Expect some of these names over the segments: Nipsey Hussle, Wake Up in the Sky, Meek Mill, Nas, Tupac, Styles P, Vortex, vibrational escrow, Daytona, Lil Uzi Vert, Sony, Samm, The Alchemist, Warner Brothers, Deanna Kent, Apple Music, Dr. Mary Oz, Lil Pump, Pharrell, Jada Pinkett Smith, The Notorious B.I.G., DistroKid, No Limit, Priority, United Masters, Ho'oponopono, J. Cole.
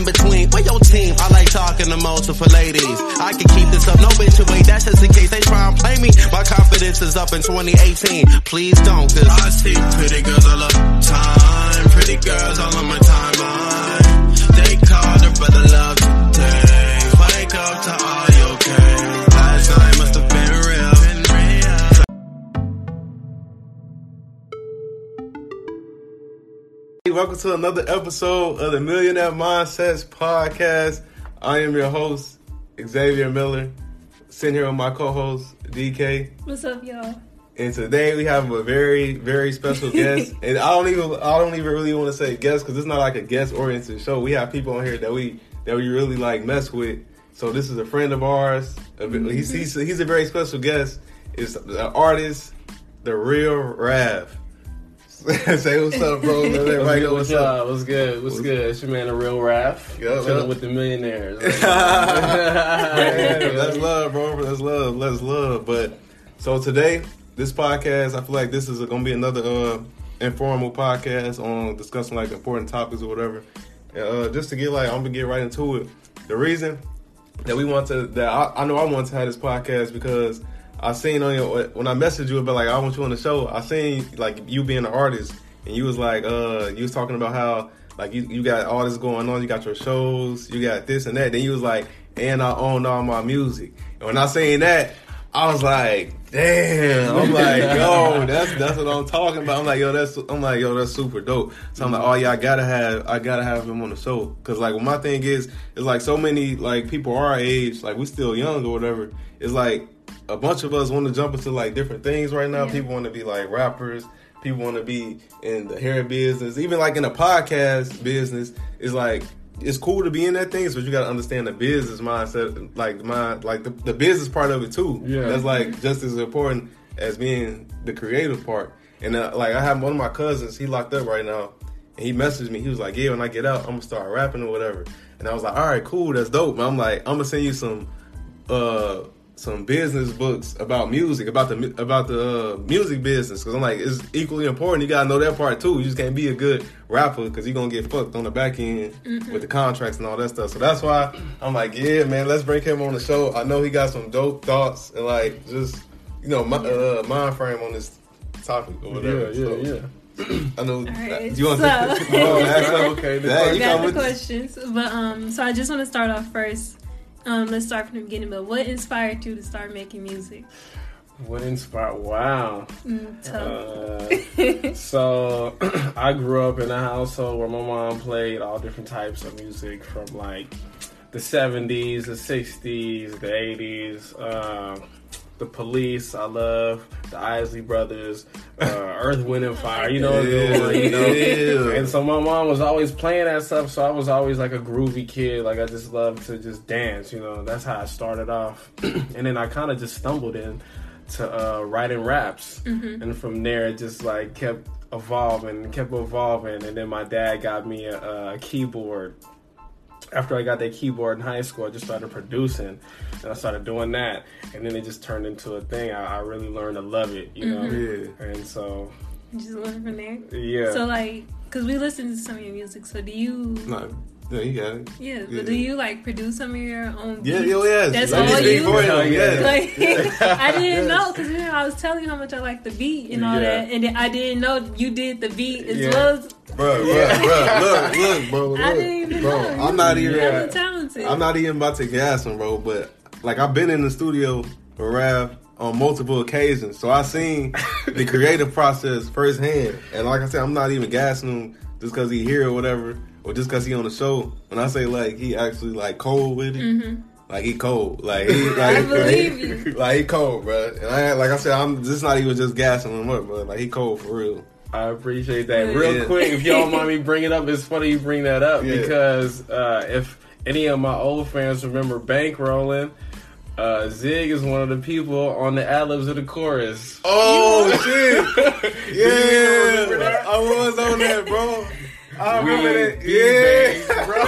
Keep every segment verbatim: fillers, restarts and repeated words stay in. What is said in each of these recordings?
in between. Where your team? I like talking to multiple ladies. I can keep this up, no bitch away. That's just in case they try and play me. My confidence is up in twenty eighteen. Please don't, cause I see pretty girls all the time. Pretty girls all on my timeline. They call her for the love today. Wake up to all your games. Last night must have been real. Hey, welcome to another episode of the Millionaire Mindsets Podcast. I am your host, Xavier Miller, sitting here with my co-host, D K. What's up, y'all? And today we have a very, very special guest. And I don't even, I don't even really want to say guest because it's not like a guest-oriented show. We have people on here that we, that we really like mess with. So this is a friend of ours. Mm-hmm. He's, he's, he's a very special guest. It's the artist, The Real Raph. Say what's up, bro. Let everybody know what's, what's up. What's good? What's, what's good? It's your man, The Real Raph. Yep, chilling yep. with the millionaires. Right? Man, that's love, bro. That's love. That's love. But so today, this podcast, I feel like this is going to be another uh, informal podcast on discussing like important topics or whatever. And, uh, just to get like, I'm going to get right into it. The reason that we want to, that I, I know I want to have this podcast because I seen on your, when I messaged you about like, I want you on the show, I seen like you being an artist and you was like, uh, you was talking about how like you, you got all this going on, you got your shows, you got this and that. Then you was like, and I own all my music. And when I seen that, I was like, damn, I'm like, yo, that's that's what I'm talking about. I'm like, yo, that's I'm like, yo, that's super dope. So I'm like, oh yeah, I gotta have I gotta have him on the show. Cause like my thing is, it's like so many like people our age, like we still young or whatever. It's like a bunch of us want to jump into like different things right now. Yeah. People want to be like rappers, people want to be in the hair business, even like in the podcast business. It's like it's cool to be in that thing, but you gotta understand the business mindset, like my like the, the business part of it too. Yeah. That's like just as important as being the creative part. And uh, like I have one of my cousins, he locked up right now, and he messaged me. He was like, "Yeah, when I get out, I'm gonna start rapping or whatever." And I was like, "All right, cool, that's dope." But I'm like, "I'm gonna send you some uh some business books about music, about the about the uh, music business," because I'm like, it's equally important. You gotta know that part too. You just can't be a good rapper because you're gonna get fucked on the back end mm-hmm. with the contracts and all that stuff. So that's why I'm like, yeah, man, let's bring him on the show. I know he got some dope thoughts and like just, you know, my, uh, mind frame on this topic or whatever. Yeah, yeah, so, yeah. I know. All right, you want so, to oh, ask that? Okay, that, you got the questions, but um, so I just want to start off first. Um, let's start from the beginning. But what inspired you to start making music? What inspired? Wow. Mm, uh, so I grew up in a household where my mom played all different types of music, from like the seventies, the sixties, the eighties. Um, the Police, I love the Isley Brothers, uh, Earth, Wind and Fire, you know, yeah, one, you know? Yeah. And so my mom was always playing that stuff, so I was always like a groovy kid, like I just loved to just dance, you know, that's how I started off. And then I kind of just stumbled in to uh, writing raps, mm-hmm. and from there it just like kept evolving, kept evolving, and then my dad got me a, a keyboard. After I got that keyboard in high school, I just started producing, and I started doing that, and then it just turned into a thing. I, I really learned to love it, you know? Mm-hmm. Yeah. And so... You just learned from there? Yeah. So, like, because we listen to some of your music, so do you... No. Yeah, you got it. Yeah, yeah, but do you, like, produce some of your own beats? Yeah, yeah, yeah. That's yeah, all you? Yeah, yeah. Like, yeah. I didn't yes. know, because, you know, I was telling you how much I like the beat and all yeah. that, and then I didn't know you did the beat as yeah. well as... Bro, yeah. bro, bro, look, look, bro, look. I didn't even bro, know. I'm not even... Yeah. talented. I'm not even about to gas him, bro, but, like, I've been in the studio with Raph on multiple occasions, so I seen the creative process firsthand, and like I said, I'm not even gassing him just because he here or whatever, or just because he on the show. When I say, like, he actually, like, cold with it, mm-hmm. like, he cold. Like, he, like, I believe like, you. Like, he cold, bro. And, I, like I said, I'm just not even just gassing him up, bro. Like, he cold for real. I appreciate that. Real yeah. quick, if y'all mind me bringing it up, it's funny you bring that up, yeah. because uh, if any of my old fans remember Bankrolling, Uh, Zig is one of the people on the ad-libs of the chorus. Oh, shit. Yeah. I was on that, bro. I remember that. Yeah. Bro.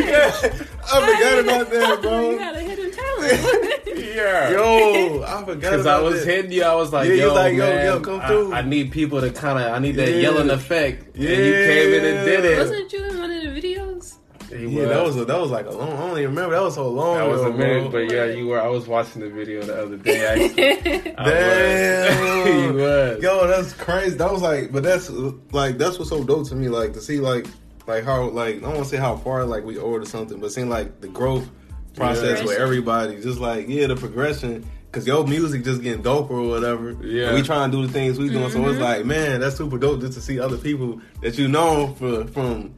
yeah. I forgot about that, bro. You gotta hit him talent. yeah. Yo, I forgot about that. Because I was hitting you. I was like, yeah, yo, like, yo, man, yo, come through. I, I need people to kind of, I need that yeah. yelling effect. Yeah. And you came in and did it. Wasn't you in one of the videos? He yeah, was. that was a, that was like a long. I don't even remember. That was so long. That ago, was a minute, bro. But yeah, you were. I was watching the video the other day. Actually. Damn, he was. Yo, that's crazy. That was like, but that's like that's what's so dope to me. Like to see like like how like I don't want to say how far like we owed or something, but seeing like the growth process yeah. with everybody, just like yeah, the progression. Cause your music just getting doper or whatever. Yeah, and we trying to do the things we doing. Mm-hmm. So it's like, man, that's super dope just to see other people that you know for, from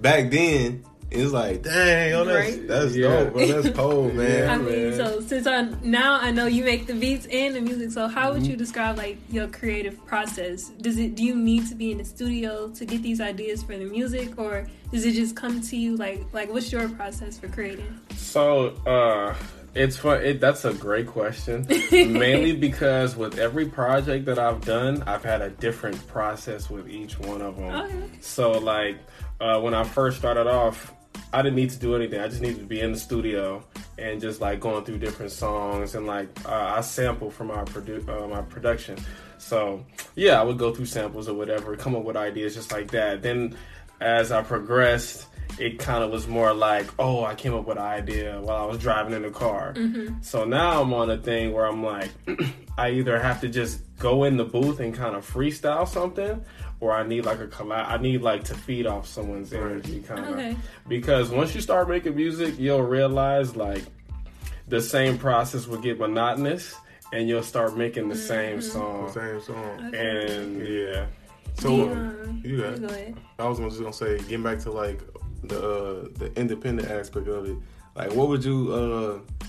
back then. It's like, dang, oh, that's right? that's yeah. dope, bro. That's cold, man. I mean, man. so since I now I know you make the beats and the music. So how mm-hmm. would you describe like your creative process? Does it do you need to be in the studio to get these ideas for the music, or does it just come to you? Like, like what's your process for creating? So. uh It's fun. It, that's a great question. Mainly because with every project that I've done, I've had a different process with each one of them. Okay. So, like, uh, when I first started off, I didn't need to do anything. I just needed to be in the studio and just, like, going through different songs. And, like, uh, I sample from our produ- uh, my production. So, yeah, I would go through samples or whatever, come up with ideas just like that. Then as I progressed, it kind of was more like, oh, I came up with an idea while I was driving in the car. Mm-hmm. So now I'm on a thing where I'm like, I either have to just go in the booth and kind of freestyle something, or I need like a collab. I need like to feed off someone's energy kind of. Okay. Because once you start making music, you'll realize like the same process will get monotonous and you'll start making the mm-hmm. same song. The same song. Okay. And yeah. So yeah. you got go ahead. I was just going to say, getting back to like, the uh, the independent aspect of it, like what would you uh,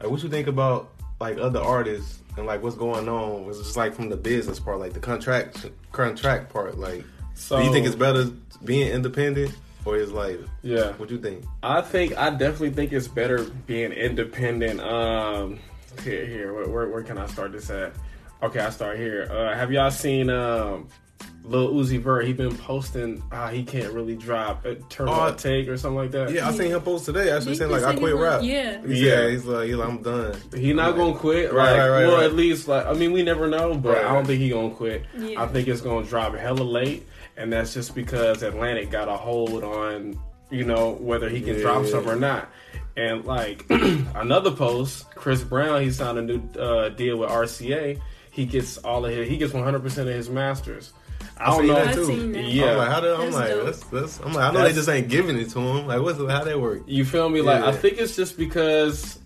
like what you think about like other artists and like what's going on? It's just like from the business part, like the contract contract part. Like, so, do you think it's better being independent or is like yeah? What you think? I think I definitely think it's better being independent. Um, here, here, where, where, where can I start this at? Okay, I start here. Uh, have y'all seen um? Lil Uzi Vert, he been posting how uh, he can't really drop a turbo uh, take or something like that. Yeah, I seen him post today. Actually, he saying like, I quit rap. Like, yeah. He's yeah. Saying, he's, like, he's like, I'm done. He not like, gonna quit. Right, like, right, right. Well, right. at least, like, I mean, we never know, but right, I don't right. think he gonna quit. Yeah. I think it's gonna drop hella late, and that's just because Atlantic got a hold on, you know, whether he can yeah. drop some or not. And, like, another post, Chris Brown, he signed a new uh, deal with R C A. He gets all of his, he gets one hundred percent of his masters. I don't know. That too. Seen that. Yeah, I'm like, how do, I'm that's like, that's, that's, I'm like, I know that's, they just ain't giving it to him. Like, what's how they work? You feel me? Like, yeah. I think it's just because,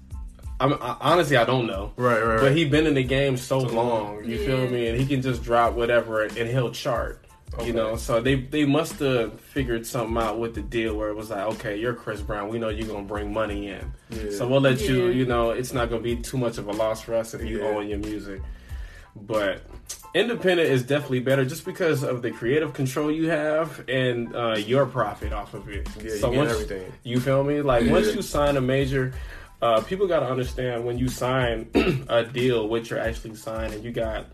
I'm I, honestly, I don't know. Right, right. But he been in the game so, so long, long. You yeah. feel me? And he can just drop whatever and he'll chart. Okay. You know, so they they must have figured something out with the deal where it was like, okay, you're Chris Brown. We know you're gonna bring money in, yeah. so we'll let yeah. you. You know, it's not gonna be too much of a loss for us if you yeah. own your music, but. Independent is definitely better just because of the creative control you have and uh, your profit off of it. Yeah, so you get everything. You feel me? Like, yeah. once you sign a major, uh, people got to understand when you sign a deal, what you're actually signing. You got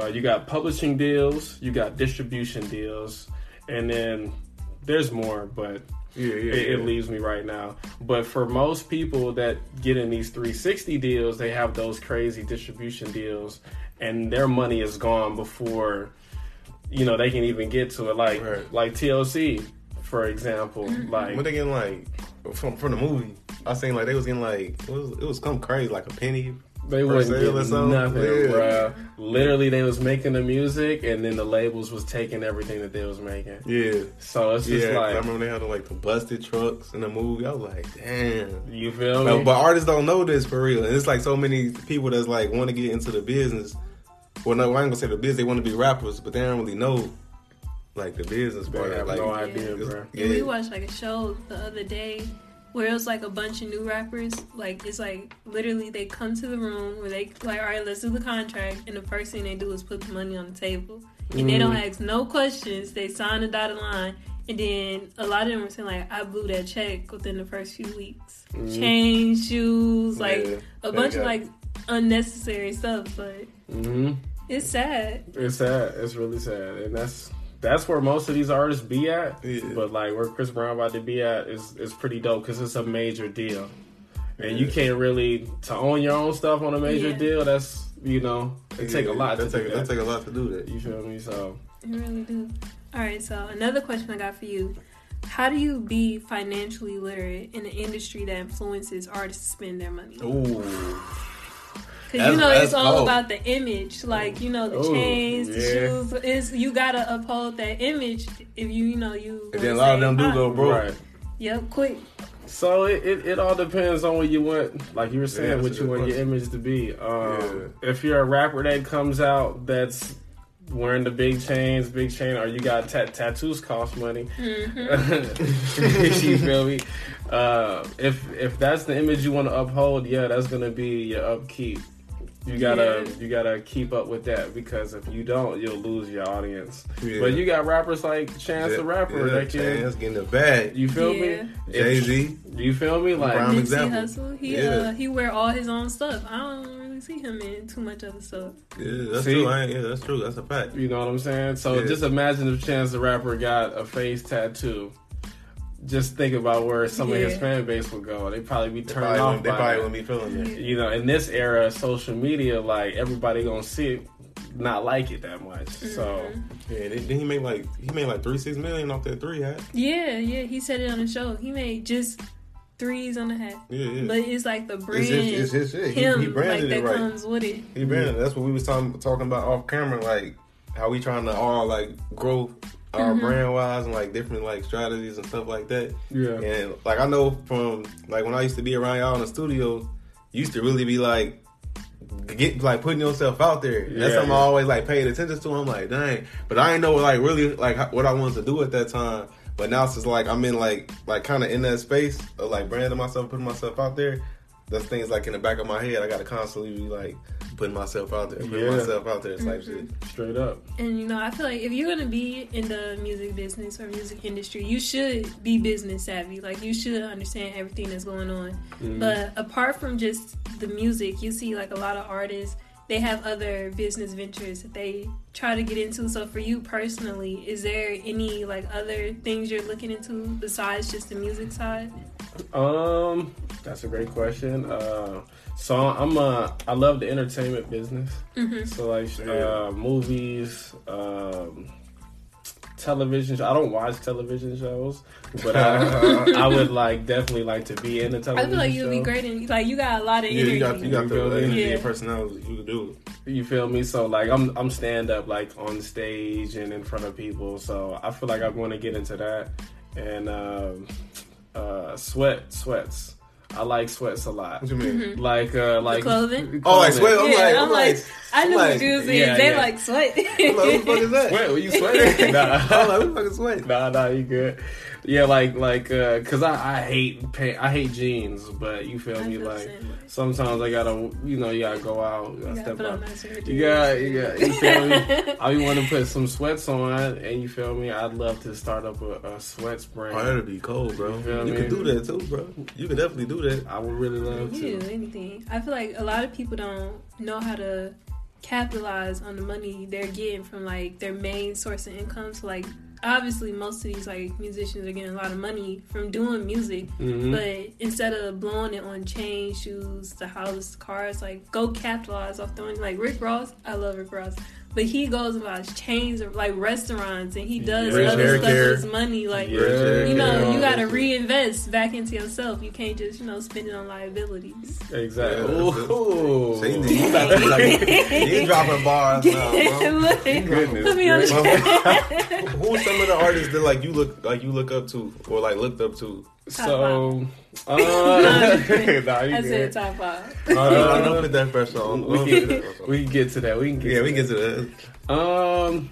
uh, you got publishing deals, you got distribution deals, and then there's more, but yeah, yeah, it, yeah. it leaves me right now. But for most people that get in these three sixty deals, they have those crazy distribution deals. And their money is gone before, you know, they can even get to it. Like, right. like T L C, for example. Like, what they getting like from from the movie? I seen like they was getting like it was it was come crazy like a penny. They wasn't getting nothing, yeah. bro. Literally, they was making the music, and then the labels was taking everything that they was making. Yeah. So it's just yeah, like I remember they had like the busted trucks in the movie. I was like, damn. You feel me? Like, but artists don't know this for real, and it's like so many people that's like want to get into the business. Well, no, I ain't gonna say the biz. They want to be rappers, but they don't really know, like, the business part. They have like, no idea, yeah. bro. Yeah. We watched, like, a show the other day where it was, like, a bunch of new rappers. Like, it's, like, literally they come to the room where they, like, all right, let's do the contract. And the first thing they do is put the money on the table. And mm. they don't ask no questions. They sign the dotted line. And then a lot of them were saying, like, I blew that check within the first few weeks. Mm. Chain, shoes, like, yeah. a bunch of, like, unnecessary stuff. But... Mm-hmm. It's sad. It's sad. It's really sad, and that's that's where most of these artists be at. Yeah. But like where Chris Brown about to be at is is pretty dope because it's a major deal, and yeah. you can't really to own your own stuff on a major yeah. deal. That's you know, it yeah. take a lot. That to take do that. That take a lot to do that. You feel me? So it really do. All right. So another question I got for you: How do you be financially literate in an industry that influences artists to spend their money? Ooh. Because, you know, it's all cold. About the image. Like, you know, the Ooh, chains, the yeah. shoes. It's, you got to uphold that image if you, you know, you... And then a lot of them do go broke. Right. Yep, quick. So it, it, it all depends on what you want, like you were saying, yeah, what you want question. Your image to be. Um, yeah. If you're a rapper that comes out that's wearing the big chains, big chain, or you got t- tattoos cost money. Mm-hmm. You feel me? Uh, if if that's the image you want to uphold, yeah, that's gonna be your upkeep. You gotta yeah. you gotta keep up with that, because if you don't, you'll lose your audience. Yeah. But you got rappers like Chance yeah, the Rapper yeah, that can Chance getting the bag. You feel yeah. me? Jay-Z. You feel me? Like Nipsey Hussle. He yeah. uh, he wear all his own stuff. I don't really see him in too much other stuff. Yeah, that's see? True. I ain't, yeah, that's true. That's a fact. You know what I'm saying? So yeah. just imagine if Chance the Rapper got a face tattoo. Just think about where some yeah. of his fan base would go. They'd probably be turned probably off. They by probably wouldn't be feeling it. You know, in this era of social media, like everybody gonna see it, not like it that much. Mm-hmm. So yeah, then he made like he made like three six million off that three hat. Yeah, yeah, he said it on the show. He made just threes on the hat. Yeah, yeah. But it's like the brand, it's his, it's his shit. Him, he, he branded like it that right. comes with it. He branded. Mm-hmm. That's what we was talking talking about off camera, like how we trying to all like grow. Our mm-hmm. brand wise and like different like strategies and stuff like that. Yeah. And like I know from like when I used to be around y'all in the studio, you used to really be like get like putting yourself out there. Yeah, that's something yeah. I always like paid attention to. I'm like, dang. But I didn't know like really like what I wanted to do at that time. But now since like I'm in like like kinda in that space of like branding myself, putting myself out there, that's things like in the back of my head. I gotta constantly be like putting myself out there, putting yeah. myself out there, type mm-hmm. shit, straight up. And you know, I feel like if you're gonna be in the music business or music industry, you should be business savvy. Like you should understand everything that's going on. Mm-hmm. But apart from just the music, you see like a lot of artists. They have other business ventures that they try to get into. So for you personally, is there any like other things you're looking into besides just the music side? Um, that's a great question. Uh, so I'm a, I love the entertainment business. Mm-hmm. So like uh, movies, um, television. I don't watch television shows, but I, I would like definitely like to be in the television show. I feel like you'd be great in like you got a lot of yeah, energy. You got, you got the really? energy yeah. and personality. You can do it. You feel me? So like I'm I'm stand up like on stage and in front of people. So I feel like I want to get into that. And um, uh, sweat sweats. I like sweats a lot. What you mean? Mm-hmm. Like, uh, like... The clothing? clothing? Oh, like sweat? I'm yeah, like... I'm, I'm like, like... I know like, what dudes is. Yeah, they yeah. like sweat. I'm like, who the fuck is that? Sweat? Were you sweating? Nah. I'm like, who the fuck is sweat? Nah, nah, you good. Yeah, like, like, uh... Because I, I hate... Pay, I hate jeans, but you feel I me? Feel like, sometimes I gotta... You know, you gotta go out. You gotta, you gotta step out. Nice you gotta... You gotta... You feel me? I want to put some sweats on, and you feel me? I'd love to start up a, a sweats brand. Oh, that'd be cold, bro. You, feel you me? Can do that, too, bro. You can definitely do that. I would really love you to. You do anything. I feel like a lot of people don't know how to capitalize on the money they're getting from like their main source of income. So like obviously most of these like musicians are getting a lot of money from doing music, mm-hmm. but instead of blowing it on chains, shoes, the house, cars, like go capitalize off throwing like Rick Ross. I love Rick Ross, but he goes and buys chains of like restaurants and he does Rich other stuff care. with his money. Like yeah. you know, you gotta reinvest back into yourself. You can't just, you know, spend it on liabilities. Exactly. Ooh. He's dropping bars now. Look, goodness. Put me on the who's some of the artists that like you look like you look up to or like looked up to? Top so, uh, nah, you I said top five. Uh, I don't put that pressure on. We, we, can, we can get to that. We can get yeah, to we that. Get to that. Um,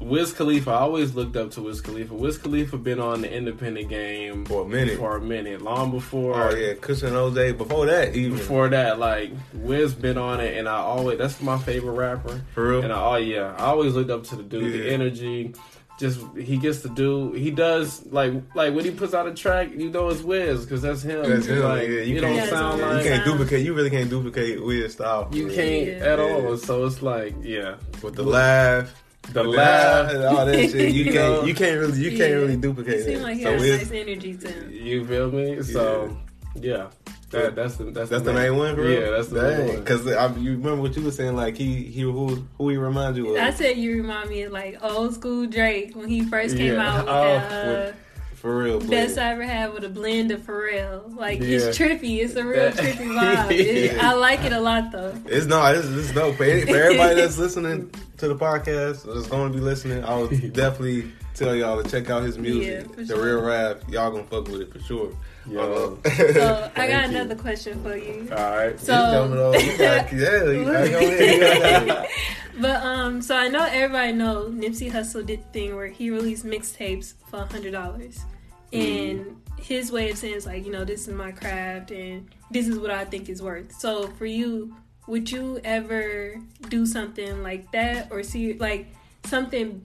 Wiz Khalifa. I always looked up to Wiz Khalifa. Wiz Khalifa been on the independent game for a minute. For a minute, long before. Oh yeah, Cushion Jose. Before that, even before that, like Wiz been on it, and I always that's my favorite rapper. For real. And I, oh yeah, I always looked up to the dude, yeah. the energy. Just he gets to do he does like like when he puts out a track, you know it's Wiz because that's him. That's him. Like, yeah, you, you don't sound like you can't duplicate. You really can't duplicate Wiz style. You can't yeah. at all. So it's like yeah, with the laugh, the laugh, and all that shit. You can't you can't really you yeah. can't really duplicate. It seems like he so has nice energy to him. You feel me? So yeah, yeah that that's the that's, that's the main, main one. Bro? Yeah, that's the Dang. main one. Because you remember what you were saying, like he he who who he reminds you of. I said you remind me of like old school Drake when he first came yeah. out with. Oh, that, uh, with For real, blend. Best I ever had with a blend of Pharrell. Like, yeah. It's trippy. It's a real trippy vibe. It, I like it a lot, though. It's no, it's, it's no. For, for everybody that's listening to the podcast, that's going to be listening, I would definitely tell y'all to check out his music. Yeah, the sure. Real Raph. Y'all going to fuck with it for sure. Yo. So, I got you. another question for you. All right. So, you you got, yeah, you got go in. But, um, so I know everybody knows Nipsey Hussle did the thing where he released mixtapes for one hundred dollars. Mm. And his way of saying is like, you know, this is my craft and this is what I think is worth. So, for you, would you ever do something like that or see, like, something...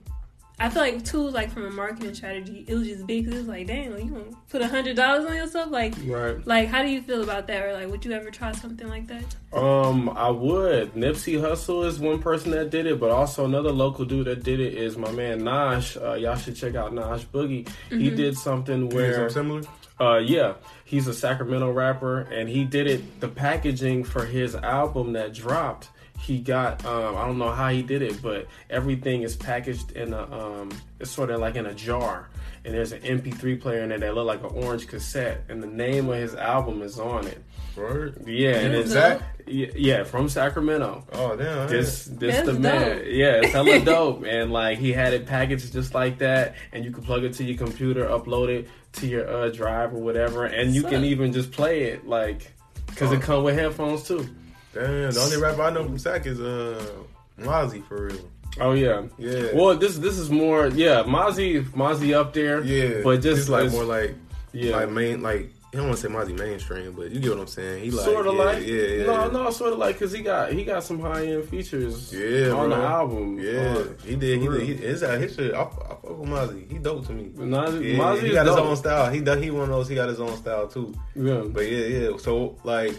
I feel like, too, like, from a marketing strategy, it was just big because it was like, dang, you want to put one hundred dollars on yourself? Like, right. like, how do you feel about that? Or, like, would you ever try something like that? Um, I would. Nipsey Hussle is one person that did it, but also another local dude that did it is my man Naj. Uh, y'all should check out Naj Boogie. Mm-hmm. He did something where... Did you do something similar? Uh, yeah. He's a Sacramento rapper, and he did it, the packaging for his album that dropped. He got, um, I don't know how he did it, but everything is packaged in a, um, it's sort of like in a jar. And there's an M P three player in there that look like an orange cassette. And the name of his album is on it. Right? Yeah. And it's that? Yeah, from Sacramento. Oh, damn. This, this the dope. Man. Yeah, it's hella dope. And, like, he had it packaged just like that. And you can plug it to your computer, upload it to your uh, drive or whatever. And you so, can even just play it, like, because oh. it comes with headphones, too. Damn, the only rapper I know from Sac is uh Mozzy for real. Oh yeah, yeah. Well, this this is more yeah Mozzy Mozzy up there. Yeah, but just like more like yeah like main like I don't want to say Mozzy mainstream, but you get what I'm saying. He like sort of yeah, like yeah, yeah no no sort of like because he got he got some high end features yeah, on bro. the album. Yeah, on, he did he did he, his, his shit. I, I fuck with Mozzy. He dope to me. Mozzy, yeah, Mozzy he got is his dope. own style. He he one of those. He got his own style too. Yeah, but yeah yeah so like.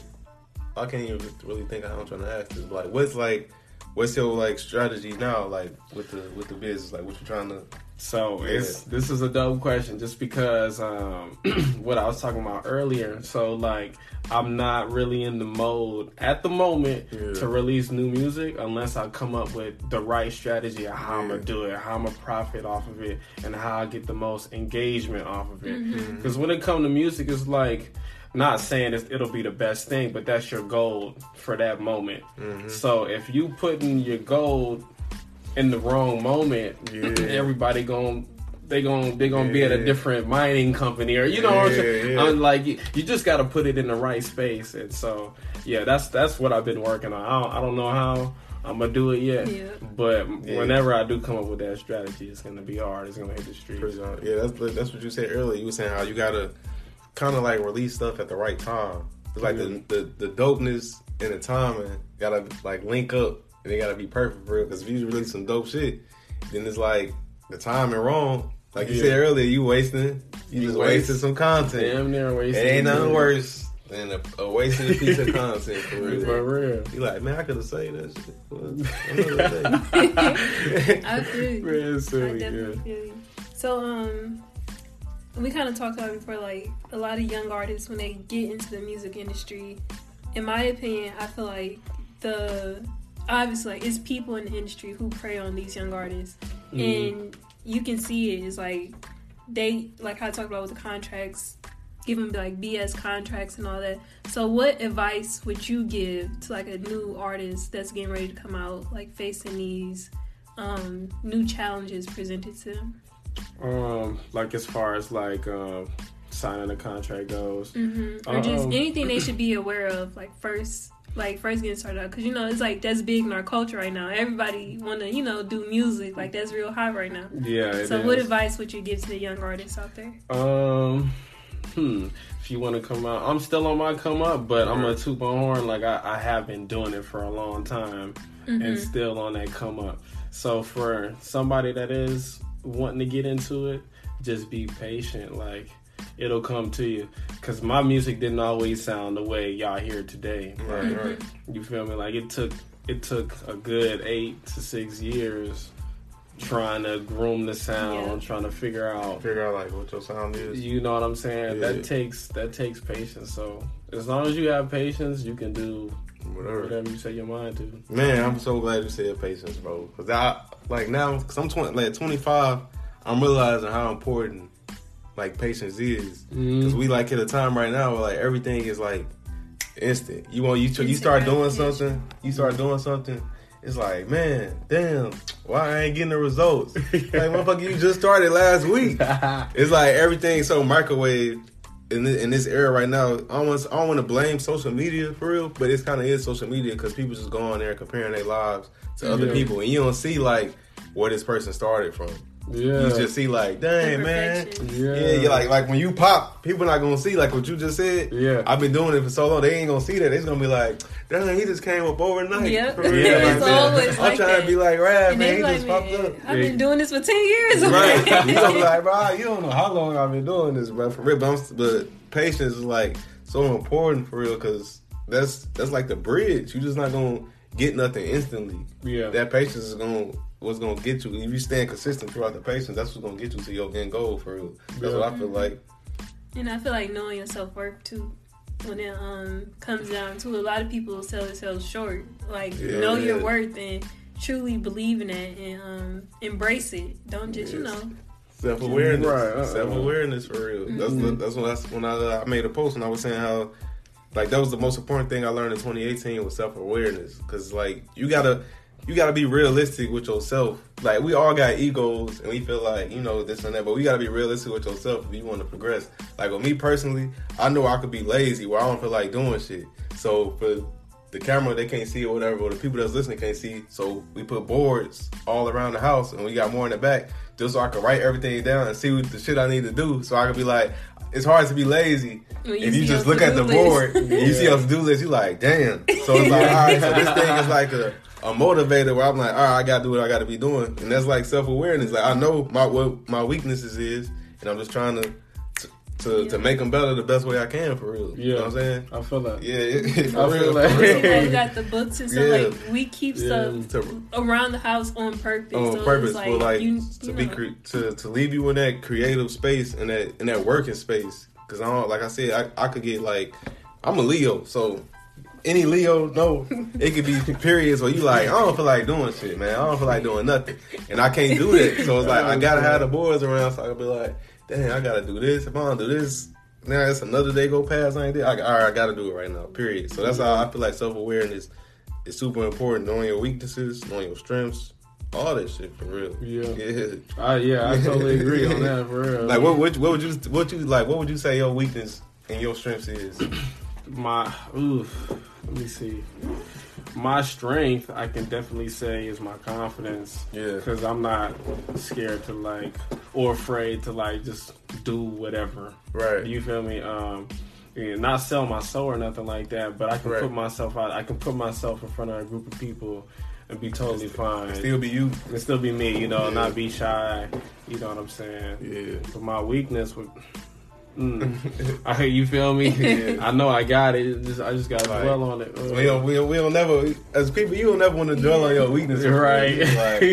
I can't even really think how I'm trying to ask this. Like, what's like, what's your like strategy now? Like with the with the business, like what you trying to. So yeah. it's this is a dope question, just because um, what I was talking about earlier. So like, I'm not really in the mode at the moment yeah. to release new music unless I come up with the right strategy of how yeah. I'm gonna do it, how I'm gonna profit off of it, and how I get the most engagement off of it. Because mm-hmm. when it comes to music, it's like. Not saying it'll be the best thing, but that's your goal for that moment. Mm-hmm. So if you putting your goal in the wrong moment, yeah. everybody gonna they gonna they gonna yeah. be at a different mining company or you know yeah, what I'm saying? Yeah. I'm like you, you just gotta put it in the right space. And so yeah, that's that's what I've been working on. I don't, I don't know how I'm gonna do it yet, yeah. but yeah. whenever I do come up with that strategy, it's gonna be hard. It's gonna hit the streets. Yeah, that's that's what you said earlier. You were saying how you gotta. Kind of like release stuff at the right time. It's like mm-hmm. the, the, the dopeness and the timing gotta like link up and they gotta be perfect for it. Because if you release some dope shit, then it's like the timing wrong. Like you yeah. said earlier, you wasting, you, you just waste. wasting some content. Damn near wasting. It ain't nothing yeah. worse than a, a wasted piece of content for real. For real. You like, man, I could have saved that shit. I feel you. Real silly, I definitely yeah. feel you. So, um, we kind of talked about it before, like, a lot of young artists, when they get into the music industry, in my opinion, I feel like the, obviously, like, it's people in the industry who prey on these young artists. Mm. And you can see it. It's like, they, like how I talked about with the contracts, give them, like, B S contracts and all that. So what advice would you give to, like, a new artist that's getting ready to come out, like, facing these um, new challenges presented to them? Um, like as far as like um, signing a contract goes, mm-hmm. or um, just anything they should be aware of, like first, like first getting started out, because you know it's like that's big in our culture right now. Everybody want to you know do music, like that's real hot right now. Yeah. It so, is. What advice would you give to the young artists out there? Um, hmm. If you want to come out, I'm still on my come up, but mm-hmm. I'm gonna toot my horn. Like I, I have been doing it for a long time, mm-hmm. and still on that come up. So for somebody that is. Wanting to get into it, just be patient. Like it'll come to you. Cause my music didn't always sound the way y'all hear it today. Right, mm-hmm. right. You feel me? Like it took it took a good eight to six years trying to groom the sound, yeah. trying to figure out figure out like what your sound is. You know what I'm saying? Yeah. That takes that takes patience. So as long as you have patience, you can do whatever, whatever you set your mind to. Man, I'm so glad you said patience, bro. Cause I. Like now, because I'm twenty, like twenty-five, I'm realizing how important like patience is, because mm. we like at a time right now where like everything is like instant. You want you you start doing something, you start doing something. It's like, man, damn, why I ain't getting the results? Like, motherfucker, you just started last week. It's like everything's so microwaved in this, in this era right now. I almost, I don't want to blame social media for real, but it's kind of is social media because people just go on there comparing their lives to other yeah. people, and you don't see like where this person started from. Yeah. You just see like, dang, man. Yeah. yeah, you're like, like when you pop, people not gonna see like what you just said. Yeah, I've been doing it for so long, they ain't gonna see that. They're gonna be like, dang, he just came up overnight. Yep. For real. Yeah, like, always I'm like trying that. To be like, Raph, man, he like, just man, popped up. I've been doing this for ten years. Right? You know, like, bro, you don't know how long I've been doing this, bro. For real, but, I'm, but patience is like so important for real, because that's that's like the bridge. You just not gonna get nothing instantly. Yeah, that patience is gonna. What's gonna get you if you stand consistent throughout the patience? That's what's gonna get you to your end goal for real. That's yeah. what I feel like. And I feel like knowing your self worth too, when it um comes down to a lot of people sell themselves short. Like yeah. know your worth and truly believe in it and um embrace it. Don't just yes. you know self awareness, right? Uh-uh. Self awareness for real. Mm-hmm. That's the, that's when that's when I uh, I made a post and I was saying how. Like, that was the most important thing I learned in twenty eighteen was self-awareness. Because, like, you gotta you gotta be realistic with yourself. Like, we all got egos, and we feel like, you know, this and that. But we gotta be realistic with yourself if you want to progress. Like, with me personally, I know I could be lazy where I don't feel like doing shit. So, for the camera, they can't see or whatever. Or the people that's listening can't see. So, we put boards all around the house, and we got more in the back. Just so I can write everything down and see what the shit I need to do. So, I could be like... It's hard to be lazy well, you if you just look at the list. board. And you yeah. see our to-do list, you're like, damn. So it's like, all right, so this thing is like a, a motivator where I'm like, all right, I got to do what I got to be doing. And that's like self-awareness. Like, I know my what my weaknesses is, and I'm just trying to to, to, yeah. to make them better the best way I can, for real. Yeah. You know what I'm saying? I feel like. Yeah, it, it, for I real, feel like. For real. Yeah, you got the books and stuff. Yeah. Like, we keep yeah. stuff around the house on purpose. On so purpose. Like, well, like, you, to you be cre- to, to leave you in that creative space and that in that working space. Because, I don't like I said, I, I could get, like, I'm a Leo. So, any Leo, no. It could be periods where you like, I don't feel like doing shit, man. I don't feel like doing nothing. And I can't do that. So, it's like, I got to have the boards around so I can be like, damn, I gotta do this. If I don't do this, now it's another day go past. I ain't did. I, all right, I gotta do it right now. Period. So that's how I feel like self awareness is super important. Knowing your weaknesses, knowing your strengths, all that shit for real. Yeah, yeah, I, yeah, I totally agree on that for real. Like, what, what, what would you, what you like? What would you say your weakness and your strengths is? My, oof, let me see. My strength, I can definitely say, is my confidence. Yeah. Because I'm not scared to, like, or afraid to, like, just do whatever. Right. You feel me? Um, yeah, not sell my soul or nothing like that, but I can right. put myself out. I can put myself in front of a group of people and be totally fine. It'll still be you. It'll still be me, you know, yeah. not be shy. You know what I'm saying? Yeah. But my weakness would... Mm. I, you feel me? Yeah. I know I got it. Just, I just gotta like, dwell on it. Uh, we don't, we don't, we don't never, as people, you don't never want to dwell yeah. on your weaknesses, right?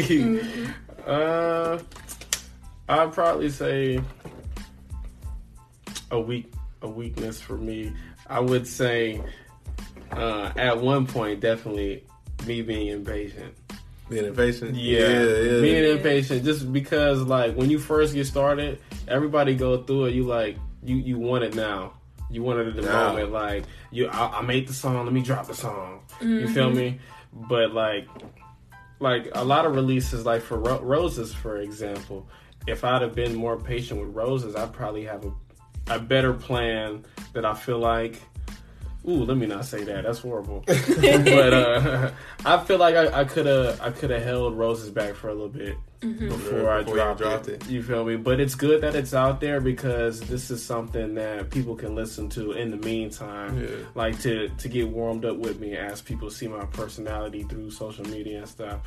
Like, uh, I'd probably say a weak, a weakness for me. I would say uh, at one point, definitely me being impatient. Being impatient? Yeah. yeah, yeah. Being impatient, just because, like, when you first get started, everybody go through it. You like. You, you want it now. You want it at the now. moment. Like, you, I, I made the song. Let me drop the song. Mm-hmm. You feel me? But like, like a lot of releases, like for Ro- Roses, for example. If I'd have been more patient with Roses, I'd probably have a, a better plan that I feel like. Ooh, let me not say that. That's horrible. But uh, I feel like I could have I could have held Roses back for a little bit mm-hmm. before yeah, I before dropped, dropped it. it. You feel me? But it's good that it's out there because this is something that people can listen to in the meantime. Yeah. Like to, to get warmed up with me as people see my personality through social media and stuff.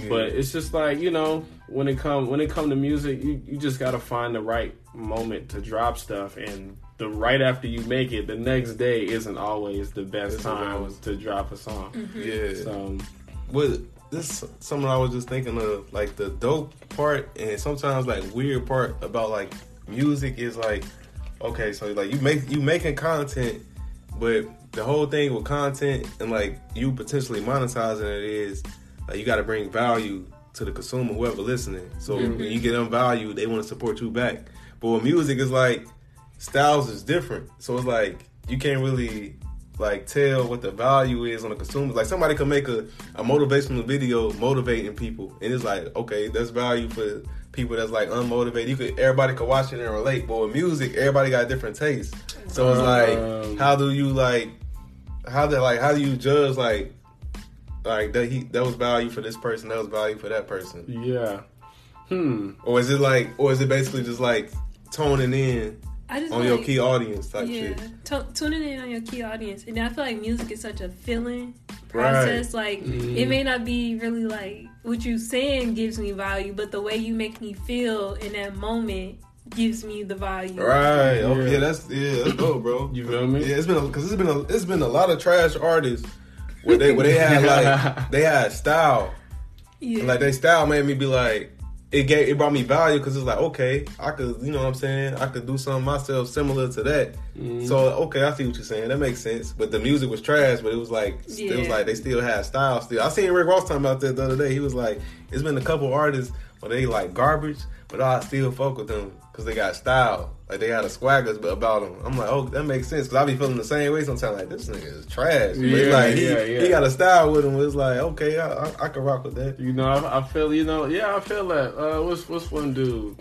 Yeah. But it's just like, you know, when it come when it come to music, you, you just got to find the right moment to drop stuff and. The right after you make it, the next day isn't always the best it's time always. to drop a song. Mm-hmm. Yeah. So, well, this is something I was just thinking of, like the dope part and sometimes like weird part about like music is like, okay, so like you make you making content, but the whole thing with content and like you potentially monetizing it is like you got to bring value to the consumer, whoever listening. So mm-hmm. when you get them value, they want to support you back. But with music, it's like styles is different. So it's like you can't really like tell what the value is on the consumers. Like somebody could make a, a motivational video motivating people, and it's like, okay, that's value for people that's like unmotivated. You could everybody could watch it and relate. But with music, everybody got different tastes. So it's um, like, how do you like how that like how do you judge like like that he that was value for this person, that was value for that person? Yeah. Hmm. Or is it like, or is it basically just like toning in on like, your key audience type yeah, shit? Yeah, t- tuning in on your key audience. And I feel like music is such a feeling process. Right. Like, mm-hmm. It may not be really like what you saying gives me value, but the way you make me feel in that moment gives me the value. Right. Yeah. Okay. Yeah, that's yeah, that's dope, bro. You feel me? Yeah, it's been a, cause it's been a, it's been a lot of trash artists where they where they had like they had style. Yeah. And like their style made me be like. It gave, it brought me value because it's like, okay, I could, you know what I'm saying? I could do something myself similar to that. Mm-hmm. So, okay, I see what you're saying. That makes sense. But the music was trash, but it was like, yeah. It was like they still had style still. I seen Rick Ross talking about that the other day. He was like, it's been a couple artists where they like garbage, but I still fuck with them because they got style. Like, they had a swaggers about them. I'm like, oh, that makes sense because I be feeling the same way sometimes. Like, this nigga is trash. Yeah, but it's like, he, yeah, yeah. he got a style with him. It's like, okay, I, I, I can rock with that. You know, I, I feel, you know, yeah, I feel that. Uh, what's, what's one dude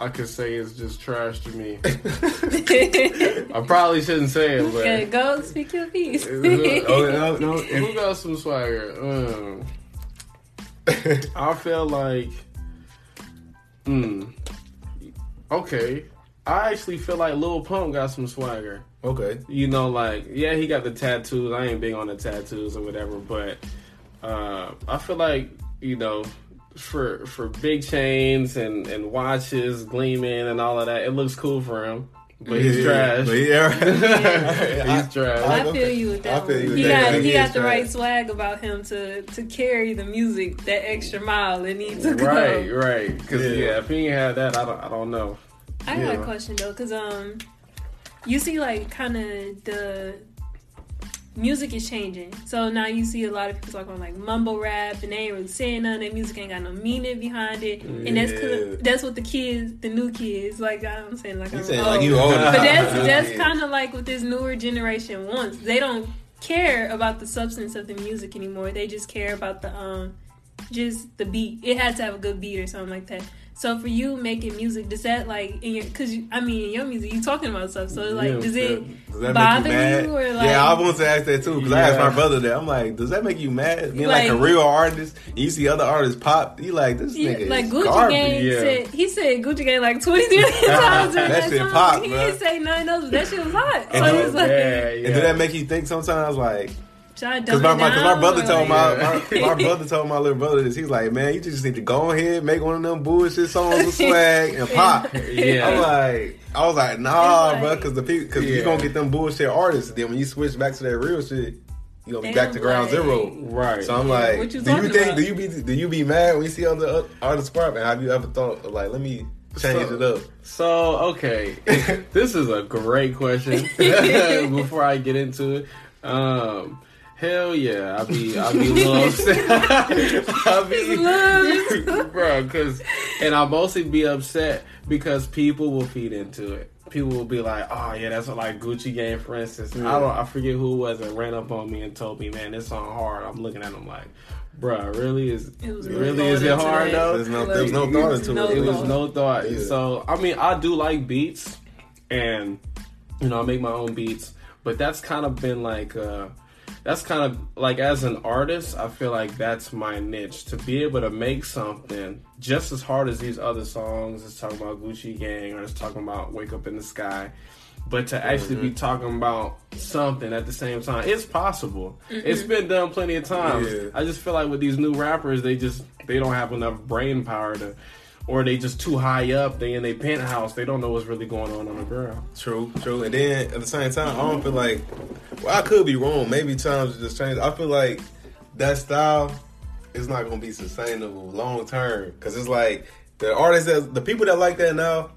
I could say is just trash to me? I probably shouldn't say it, but. Okay, go speak your piece. oh, no, no, who got some swagger? Um, I feel like, hmm, okay. I actually feel like Lil Pump got some swagger. Okay. You know, like, yeah, he got the tattoos. I ain't big on the tattoos or whatever, but uh, I feel like, you know, for for big chains and, and watches gleaming and all of that, it looks cool for him. But he's yeah, trash. But yeah, right. yeah. He's trash. I, I feel okay. you with that. I feel you with he that. Got, he, he got the trash. Right swag about him to, to carry the music that extra mile it needs to go. Right, right. Because yeah. yeah, if he ain't had that, I don't I don't know. I got yeah. a question though, cause um, you see like kind of the music is changing. So now you see a lot of people talking like mumble rap, and they ain't really saying nothing. Their music ain't got no meaning behind it, yeah. and that's cause, that's what the kids, the new kids, like I'm saying, like I'm saying, old. Like you old, but that's that's kind of like what this newer generation wants. They don't care about the substance of the music anymore. They just care about the um, just the beat. It has to have a good beat or something like that. So for you making music, does that like in your? Because I mean, in your music, you talking about stuff. So like, yeah, does it does that bother make you, you? Or like, yeah, I want to ask that too because yeah. I asked my brother that. I'm like, does that make you mad? Being like, like a real artist, and you see other artists pop. You like this yeah, nigga? Like is Gucci garbage. Gang yeah. said, he said Gucci Gang like twenty million times. That, that shit song. Pop. He bro. Didn't say nothing else. But that shit was hot. And so he was like, yeah, yeah. And did that make you think sometimes like? Because my, my, my brother told my, my my brother told my little brother this. He's like, man, you just need to go ahead, make one of them bullshit songs with swag and pop. yeah. I'm like, I was like, nah, like, bro, because the people, because yeah. you gonna get them bullshit artists. Then when you switch back to that real shit, you gonna be back to ground like, zero. Right. So I'm yeah. like, what you do you think? About? Do you be do you be mad when you see on the on the squad? And have you ever thought like, let me change so, it up? So okay, this is a great question. Before I get into it. Um, Hell yeah, I'll be, I'll be a little upset. I'll be, bro, because, and I'll mostly be upset because people will feed into it. People will be like, oh yeah, that's what, like Gucci Gang, for instance. Yeah. I don't, I forget who it was that ran up on me and told me, man, this song hard. I'm looking at them like, bro, really is, it really, really is it hard it. Though? There's no, like, there's no thought into no it. It was no thought. Yeah. So, I mean, I do like beats and, you know, I make my own beats, but that's kind of been like, uh, that's kind of like as an artist, I feel like that's my niche to be able to make something just as hard as these other songs. It's talking about Gucci Gang or it's talking about Wake Up in the Sky, but to actually mm-hmm. be talking about something at the same time, it's possible. Mm-hmm. It's been done plenty of times. Yeah. I just feel like with these new rappers, they just they don't have enough brain power to. Or they just too high up. They in their penthouse. They don't know what's really going on on the ground. True, true. And then at the same time, I don't feel like. Well, I could be wrong. Maybe times just change. I feel like that style is not going to be sustainable long term. Because it's like the artists, that, the people that like that now,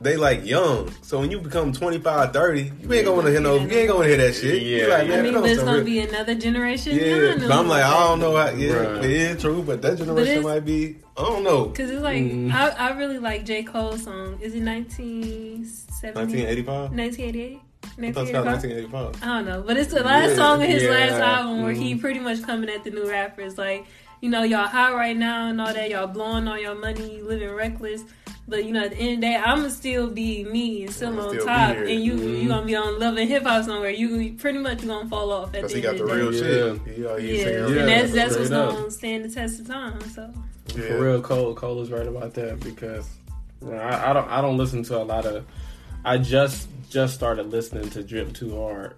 they like young. So when you become twenty-five, thirty, you ain't yeah. gonna wanna hear no yeah. you ain't gonna hear that shit. Yeah. Like, I mean, there's gonna real... be another generation. Yeah. But I'm like, I don't know how yeah, right. yeah, true, but that generation but might be I don't know. Cause it's like mm. I, I really like J. Cole's song. Is it nineteen seventy? nineteen eighty-five? nineteen eighty-eight? nineteen eighty-five? I don't know. But it's the last yeah. song of his yeah. last album where mm. he pretty much coming at the new rappers like, you know, y'all high right now and all that, y'all blowing all your money, living reckless. But, you know, at the end of the day, I'm going to still be me and still I'm on still top. And you mm-hmm. you going to be on Love and Hip Hop somewhere. You pretty much going to fall off at the end of the day. Because he got the real shit. Yeah. yeah. yeah. And that's, that's what's going to stand the test of time. So yeah. For real, Cole Cole is right about that because you know, I, I don't I don't listen to a lot of... I just just started listening to Drip Too Hard.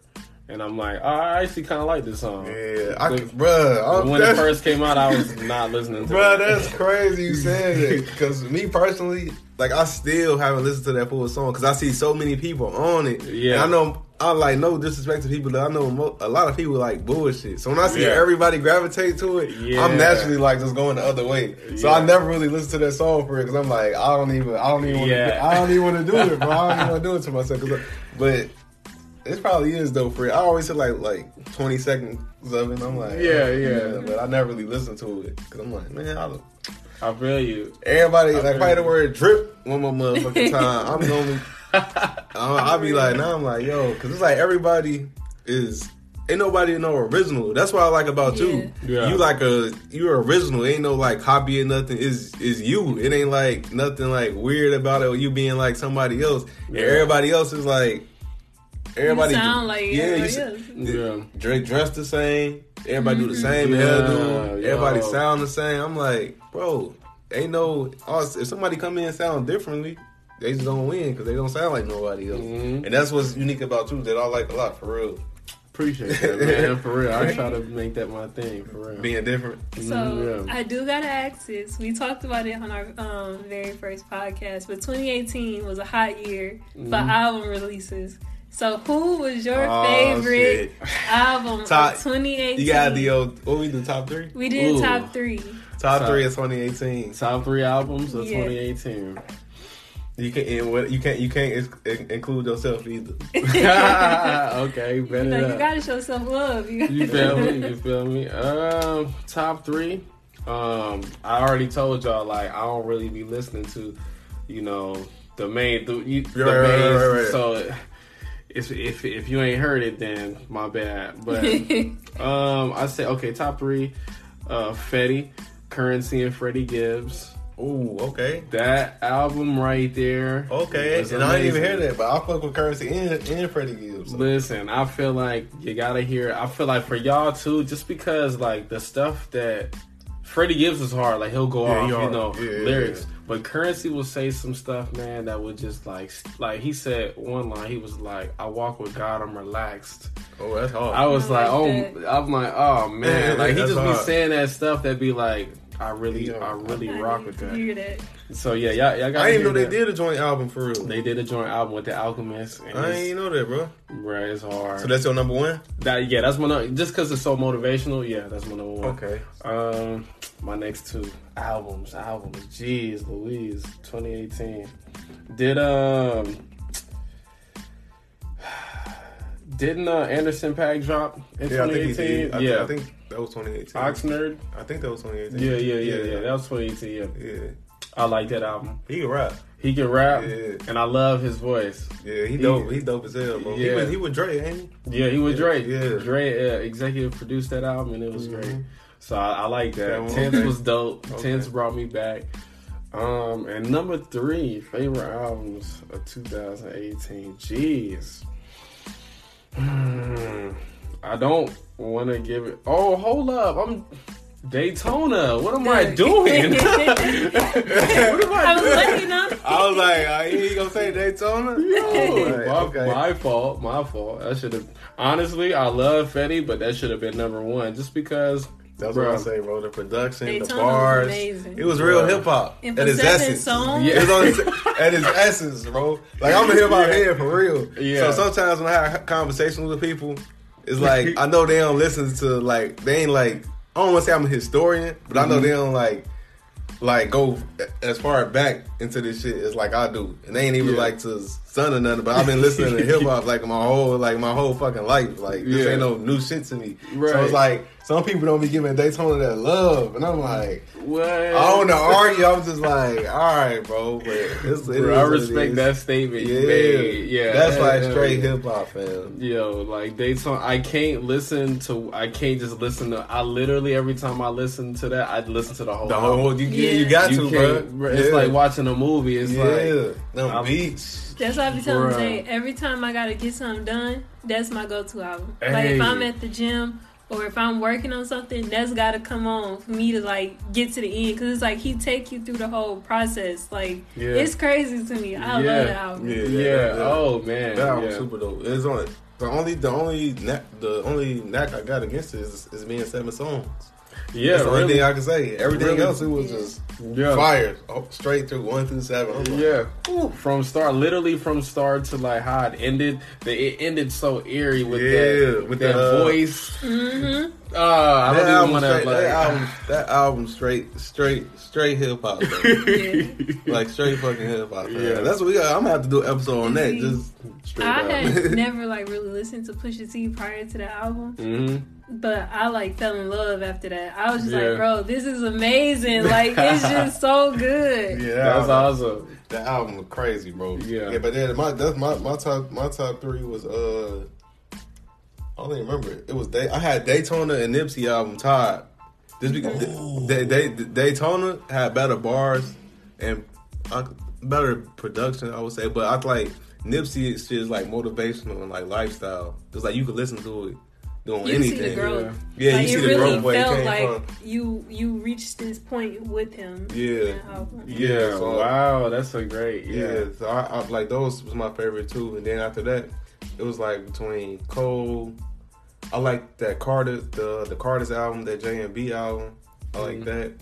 And I'm like, oh, I actually kind of like this song. Yeah, I, bruh. When it first came out, I was not listening to bruh, it. Bruh, that's crazy you saying that. Because me personally, like, I still haven't listened to that full song because I see so many people on it. Yeah. And I know, I like, no disrespect to people, that I know mo- a lot of people like bullshit. So when I see yeah. everybody gravitate to it, yeah. I'm naturally, like, just going the other way. So yeah. I never really listen to that song for it because I'm like, I don't even, I don't even want to yeah. do, do it, bro. I don't even want to do it to myself. Cause I, but... It probably is though, for it. I always hear like like twenty seconds of it. I'm like, yeah, yeah, yeah, but I never really listen to it because I'm like, man, I, I feel you. Everybody I like probably the word drip one more motherfucking time. I'm gonna, I'll be like, now nah, I'm like, yo, because it's like everybody is. Ain't nobody no original. That's what I like about yeah. you. Yeah. You like a you're original. Ain't no like copy or nothing. Is is you. It ain't like nothing like weird about it or you being like somebody else. Yeah. And everybody else is like. Everybody you sound like yeah, everybody you, yeah. Drake dressed the same. Everybody mm-hmm. do the same yeah, hairdo. Everybody yo. sound the same. I'm like, bro, ain't no. If somebody come in and sound differently, they just don't win because they don't sound like nobody else. Mm-hmm. And that's what's unique about you that I like a lot for real. Appreciate that, man. For real, I try to make that my thing. For real, being different. So yeah. I do gotta ask this. We talked about it on our um, very first podcast, but twenty eighteen was a hot year mm-hmm. for album releases. So who was your oh, favorite shit. album top, of twenty eighteen? You got the old, what we do, top three? We did Ooh. top three. Top, top three of twenty eighteen. Top three albums of yeah. twenty eighteen. You can't, what, you can't, you can't include yourself either. Okay, better you, know, you gotta show self love. You, you feel me? You feel me? Um, top three. Um, I already told y'all, like, I don't really be listening to, you know, the main, the, you, the right, main, right, right, right. so... If, if if you ain't heard it, then my bad. But um, I say okay, top three: uh, Fetty, Curren$y, and Freddie Gibbs. Ooh, okay. That album right there. Okay, and I didn't even hear that, but I fuck with Curren$y and, and Freddie Gibbs. So. Listen, I feel like you gotta hear. I feel like for y'all too, just because like the stuff that Freddie Gibbs is hard. Like he'll go yeah, off, he you know, yeah, lyrics. Yeah, yeah. But Curren$y will say some stuff, man, that would just like, like he said one line, he was like, I walk with God, I'm relaxed. Oh, that's hard. I was I like, like oh, I'm like, oh man, like he just hard. be saying that stuff that be like, I really, yeah. I really I rock with that. Hear that. So yeah, y'all, y'all got. I didn't know that. They did a joint album for real. They did a joint album with The Alchemist. And I didn't know that, bro. Bro, it's hard. So that's your number one. That yeah, that's my number. Just because it's so motivational, yeah, that's my number one. Okay. Um, my next two albums, albums. Jeez, Louise, twenty eighteen. Did um, didn't uh, Anderson .Paak drop in yeah, twenty eighteen? I think yeah, I think. That was twenty eighteen. Oxnerd? I think that was twenty eighteen. Yeah, yeah, yeah, yeah. yeah. That was twenty eighteen, yeah. yeah. I like that album. He can rap. He can rap, yeah. and I love his voice. Yeah, he dope. He, he dope as hell, bro. Yeah. He, was, he was Dre, ain't he? Yeah, he was yeah. Dre. Yeah. Dre uh, executive produced that album, and it was mm-hmm. great. So I, I like that. that Tense was dope. Okay. Tense brought me back. Um, and number three, favorite albums of two thousand eighteen. Jeez. Hmm. I don't want to give it... Oh, hold up. I'm... Daytona. What am I doing? what am I, I was doing? Lucky enough. I was like, are you going to say Daytona? No. Like, my, okay. my fault. My fault. I should have... Honestly, I love Fetty, but that should have been number one. Just because... That's bro. what I say, bro. The production, Daytona, the bars. Was it was real hip hop. At its essence. Songs? Yeah. It was on, at its essence, bro. Like, I'm a hip hop head for real. Yeah. So sometimes when I have conversations with people... It's like, I know they don't listen to, like, they ain't like, I don't want to say I'm a historian, but mm-hmm. I know they don't, like, like go as far back into this shit as like I do, and they ain't even yeah. like to son or nothing. But I've been listening to hip hop like my whole like my whole fucking life. Like this yeah. ain't no new shit to me. Right. So it's like some people don't be giving Daytona that love, and I'm like, what? I don't know, argue. I'm just like, all right, bro. But it's, it bro, I respect that statement. Yeah, made. yeah. That's like straight hip hop, fam. Yo, like Daytona. I can't listen to. I can't just listen to. I literally every time I listen to that, I listen to the whole. The whole. You, yeah. you got you to, bro. bro. It's yeah. like watching a movie. It's yeah. like no beats. That's why I be telling Jay, every time I gotta get something done, that's my go-to album. Hey. Like if I'm at the gym or if I'm working on something, that's gotta come on for me to like get to the end, cause it's like he take you through the whole process. Like yeah. it's crazy to me. I yeah. love the album. Yeah, yeah. yeah. Oh man, that album's yeah. super dope. It's on it. The only the only knack, the only knack I got against it is, is being seven songs. Yeah, that's the only really. thing I can say. Everything really. else, it was just yeah. fire oh, straight through one through seven. Like, yeah, ooh. From start, literally from start to like how it ended. The, it ended so eerie with yeah, that, with that, that uh, voice. Mm-hmm. Uh, I that, album wanna, straight, like, that album, that album, straight, straight, straight hip hop, yeah. like straight fucking hip hop. Yeah, that's what we got. I'm gonna have to do an episode on that. Just straight I up. had never like really listened to Pusha T prior to the album, mm-hmm. but I like fell in love after that. I was just yeah. like, bro, this is amazing. Like it's just so good. Yeah, that's awesome. That album was crazy, bro. Yeah, yeah but then my that's my my top my top three was uh. I don't even remember it. It was Day- I had Daytona and Nipsey album tied. This because they, they, they, Daytona had better bars and uh, better production, I would say. But I like Nipsey shit is like motivational and like lifestyle. It's like you could listen to it doing you anything. See the growth. Yeah, yeah like, you see really the growth. It felt like from. you you reached this point with him. Yeah, yeah. So, wow, that's so great. Yeah, yeah so I, I like those was my favorite too. And then after that, it was like between Cole. I like that Carter, the the Carter's album, that J M B album. I like mm-hmm. that.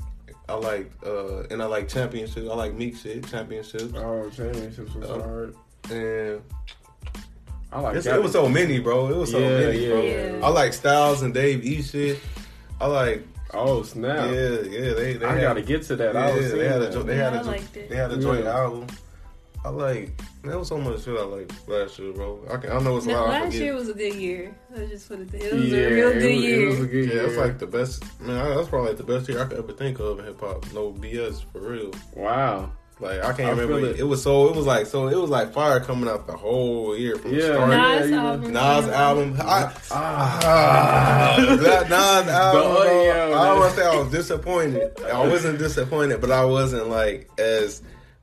I like uh, and I like Championships. I like Meek shit. Championships. Oh, Championships was uh, hard. And I like it was so many, bro. It was so yeah, many, yeah, bro. Yeah. I like Styles and Dave E shit. I like. Oh snap! Yeah, yeah. They. they I had, gotta get to that. Yeah, I was they had a they had a they had a joint yeah. album. I like, there was so much shit I like last year, bro. I, can, I know it's a lot. Last year was a good year. Let's just put it there. It was yeah, a real good it was, year. It was a good yeah, year. It's like the best, man, I, that's probably like the best year I could ever think of in hip hop. No B S, for real. Wow. Like, I can't I remember. It. it was so, it was like, so it was like fire coming out the whole year from yeah, the start. Nas yeah, album. Nas album. I, ah, that Nas album. Bro, yeah, I always say I was disappointed. I wasn't disappointed, but I wasn't like as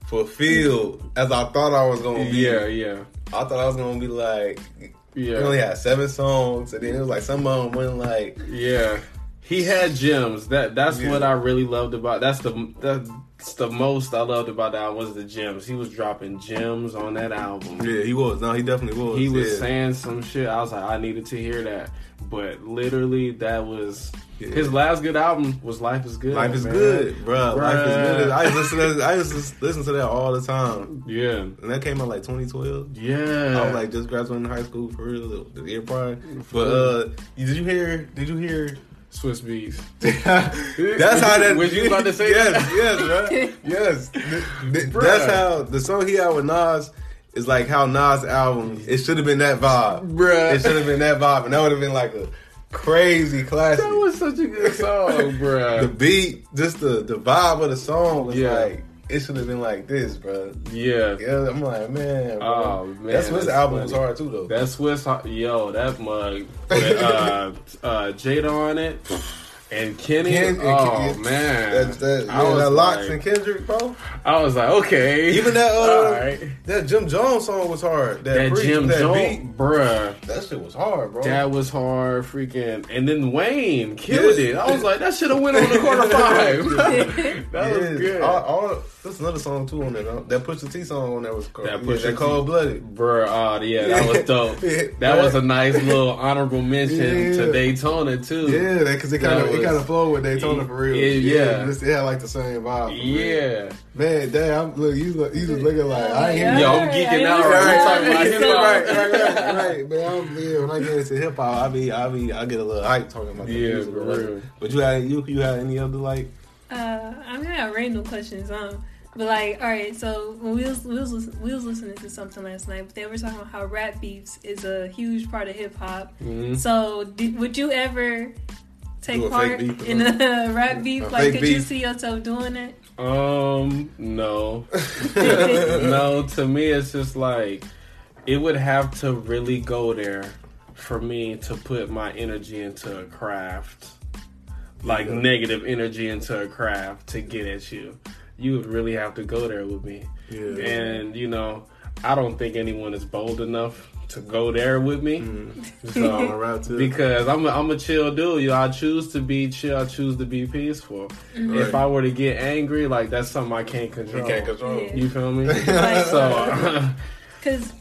fulfilled as I thought I was gonna be. Yeah, yeah. I thought I was gonna be like, yeah. He only had seven songs, and then it was like some of them went like, yeah. He had gems. That that's yeah. what I really loved about. That's the that's the most I loved about that was the gems. He was dropping gems on that album. Yeah, he was. No, he definitely was. He was yeah. saying some shit. I was like, I needed to hear that. But literally, that was. Yeah. His last good album was Life is Good. Life is man. Good, bro. Life is Good. I just listen to, I just listen to that all the time. Yeah. And that came out like twenty twelve. Yeah. I was like just graduating high school for real, the year prior. But uh, did you hear, did you hear Swiss Beats? That's how that. Was you about to say yes, that? Yes, yes, bro. Yes. Bruh. That's how the song he had with Nas. It's like how Nas' album, it should have been that vibe. Bruh. It should have been that vibe. And that would have been like a crazy classic. That was such a good song, bro. The beat, just the, the vibe of the song was yeah. like, it should have been like this, bro. Yeah. yeah I'm like, man, bro. Oh, man. That Swiss album funny. was hard, too, though. That Swiss, yo, that mug. With, uh, uh, Jada on it. And Kenny, Ken, and oh Ken, man, that, that, I man, was that Locks like, and Kendrick, bro. I was like, okay, even that uh, right. that Jim Jones song was hard. That, that Breach, Jim Jones, bruh, that shit was hard, bro. That was hard, freaking. And then Wayne killed yes. it. I was like, that should have went on the quarter five. that yes. was good. All, all, that's another song too on there. Though. That Pusha T song on there was cold. That yeah, Pusha that Cold Blooded, bruh. Oh yeah, that was dope. yeah, that right. was a nice little honorable mention yeah. to Daytona too. Yeah, because it kind of. Kind of flow with Daytona for real. It, yeah, yeah. It had like the same vibe. Yeah, real. Man, damn, look, you look, you just looking like I ain't. Yeah, yo, I'm geeking out right now. Right, right, right, right, right, man. I'm, yeah, when I get into hip hop, I be, I be, I get a little hype talking about. Yeah, music, for real. But you had you, you had any other like? Uh, I mean, I had random questions. Um, But like, all right, so when we was, we was we was listening to something last night, but they were talking about how rap beefs is a huge part of hip hop. Mm-hmm. So did, would you ever take part beef, in a, a rap beef? A like, could beef. You see yourself doing it? Um, no, no. To me, it's just like it would have to really go there for me to put my energy into a craft, like yeah. negative energy into a craft to get at you. You would really have to go there with me. Yeah. And, you know, I don't think anyone is bold enough to go there with me. Mm. So, because I'm a, I'm a chill dude. You know, I choose to be chill. I choose to be peaceful. Mm-hmm. Right. If I were to get angry, like, that's something I can't control. You can't control. Yeah. You feel me? Like, so, because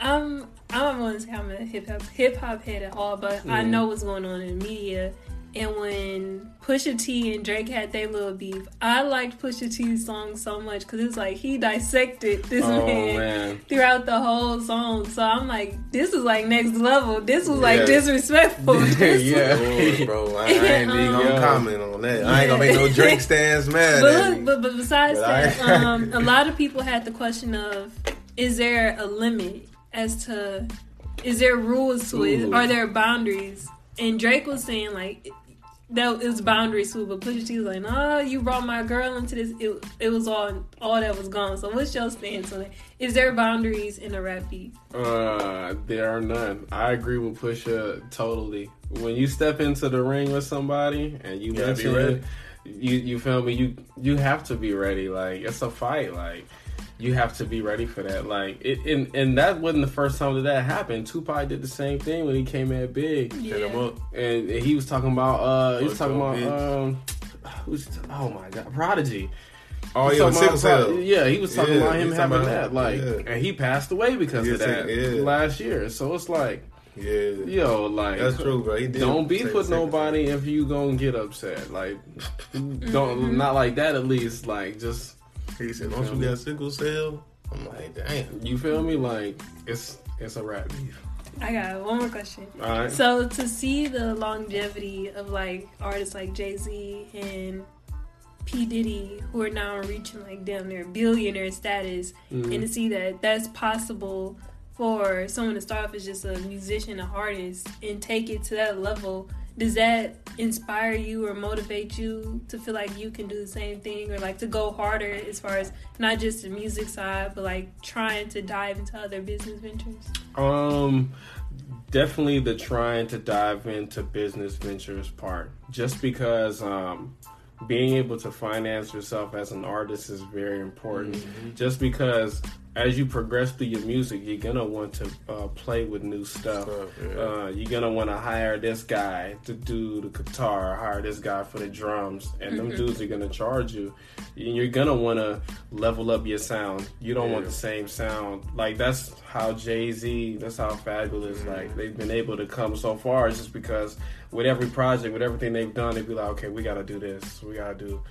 I'm, I don't want to say I'm a hip-hop, hip-hop head at all, but mm. I know what's going on in the media. And when Pusha T and Drake had their little beef, I liked Pusha T's song so much because it's like he dissected this oh, man, man throughout the whole song. So I'm like, this is like next level. This was like yeah. disrespectful. This yeah, was... bro, I, I ain't um, even gonna comment on that. I ain't gonna make no Drake stands mad. But look, but, but besides but that, I... um, a lot of people had the question of, is there a limit as to, is there rules to it? Ooh. Are there boundaries? And Drake was saying, like, that it was boundaries too, but Pusha T was like, "Nah, you brought my girl into this. It, it was all all that was gone." So, what's your stance on it? Is there boundaries in a rap beat? Uh, there are none. I agree with Pusha totally. When you step into the ring with somebody and you, you mention it, you you feel me? You you have to be ready. Like, it's a fight. Like, you have to be ready for that. Like, it, and, and that wasn't the first time that that happened. Tupac did the same thing when he came at Big. Yeah. Hit him up. And, and he was talking about, uh, he was talking about, um, who's, oh my God, Prodigy. Oh, he was yeah, about, Pro- yeah, he was talking yeah, about him having about that. Like, yeah. and he passed away because yeah, of that yeah. last year. So it's like, yeah, yo, like, that's true, bro. He did don't beef with nobody if you gonna get upset. Like, don't, mm-hmm. not like that at least. Like, just, he said, "Don't you got sickle cell?" I'm like, "Damn." You feel me? Like, it's it's a rap beef. I got one more question. All right. So to see the longevity of like artists like Jay-Z and P. Diddy, who are now reaching like damn near billionaire status, mm-hmm. and to see that that's possible for someone to start off as just a musician, an artist, and take it to that level. Does that inspire you or motivate you to feel like you can do the same thing or, like, to go harder as far as not just the music side but, like, trying to dive into other business ventures? Um, definitely the trying to dive into business ventures part. Just because um, being able to finance yourself as an artist is very important. Mm-hmm. Just because as you progress through your music, you're going to want to uh, play with new stuff. stuff yeah. uh, you're going to want to hire this guy to do the guitar, hire this guy for the drums, and mm-hmm. them dudes are going to charge you. And you're going to want to level up your sound. You don't yeah. want the same sound. Like, that's how Jay-Z, that's how Fabulous, mm-hmm. like, they've been able to come so far. It's just because with every project, with everything they've done, they'd be like, okay, we got to do this. We got to do...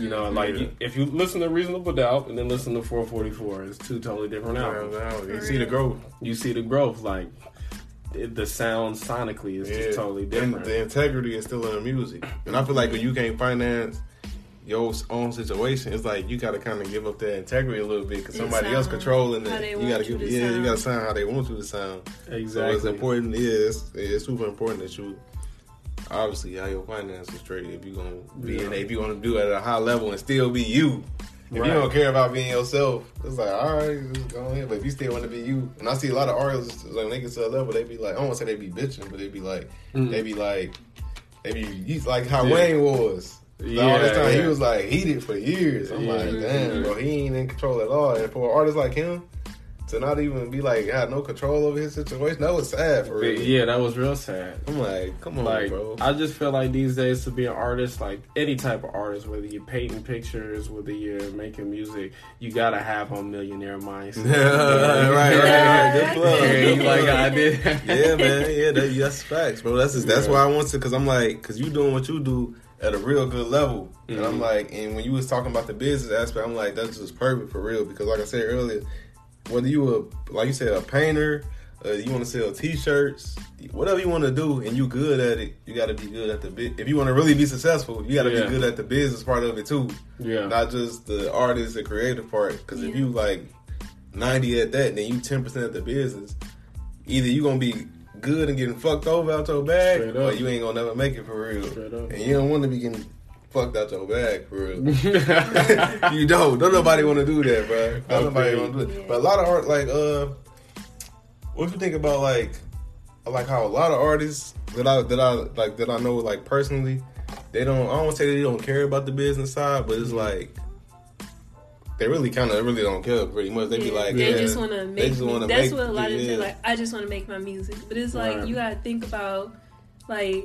You know, like, yeah. you, if you listen to Reasonable Doubt and then listen to four forty-four, it's two totally different albums. Yeah, you see the growth. You see the growth. Like, the sound sonically is yeah. just totally different. And the integrity is still in the music. And I feel like when you can't finance your own situation, it's like you got to kind of give up that integrity a little bit because somebody else controlling it. You got to give, yeah, you got to sound how they want you to sound. Exactly. So it's important. Yeah, it's, it's super important that you... Obviously, how your finances straight if you gonna be yeah. in, if you gonna do it at a high level and still be you. If right. you don't care about being yourself, it's like all right, just go ahead. But if you still want to be you, and I see a lot of artists like when they get to a level, they be like, I don't want to say they be bitching, but they be like, mm. they be like, they be like how yeah. Wayne was. Like, yeah, all this time yeah. he was like heated for years. I'm yeah. like, damn, bro, he ain't in control at all. And for an artist like him. To not even be like, had no control over his situation. That was sad for real. Yeah, that was real sad. I'm like, come on, like, bro. I just feel like these days to be an artist, like any type of artist, whether you're painting pictures, whether you're making music, you gotta have a millionaire mindset. Yeah, right, right. Yeah. Good plug. Like I did. Yeah, man. Yeah, that, that's facts, bro. That's just, that's yeah. why I want to, cause I'm like, cause you doing what you do at a real good level, mm-hmm. and I'm like, and when you was talking about the business aspect, I'm like, that's just perfect for real, because like I said earlier. Whether you a, like you said, a painter, Uh, you want to sell t-shirts, whatever you want to do, and you good at it, you got to be good at the bit. If you want to really be successful, you got to yeah. be good at the business part of it too. Yeah. Not just the artist and creative part. Because yeah. if you like ninety at that, and then you ten percent at the business, either you going to be good and getting fucked over out your bag, straight or up. You ain't going to never make it for real. Straight up. And you don't want to be getting fucked out your bag for real. You don't. Don't nobody want to do that, bro. Don't okay. nobody want to do it. But a lot of art, like, uh, what if you think about like, like how a lot of artists that I that I like that I know like personally, they don't. I don't say they don't care about the business side, but it's mm-hmm. like they really kind of really don't care pretty much. They yeah, be like, they yeah, just want to make. That's make, what a lot yeah. of them like. I just want to make my music, but it's like right. you gotta think about like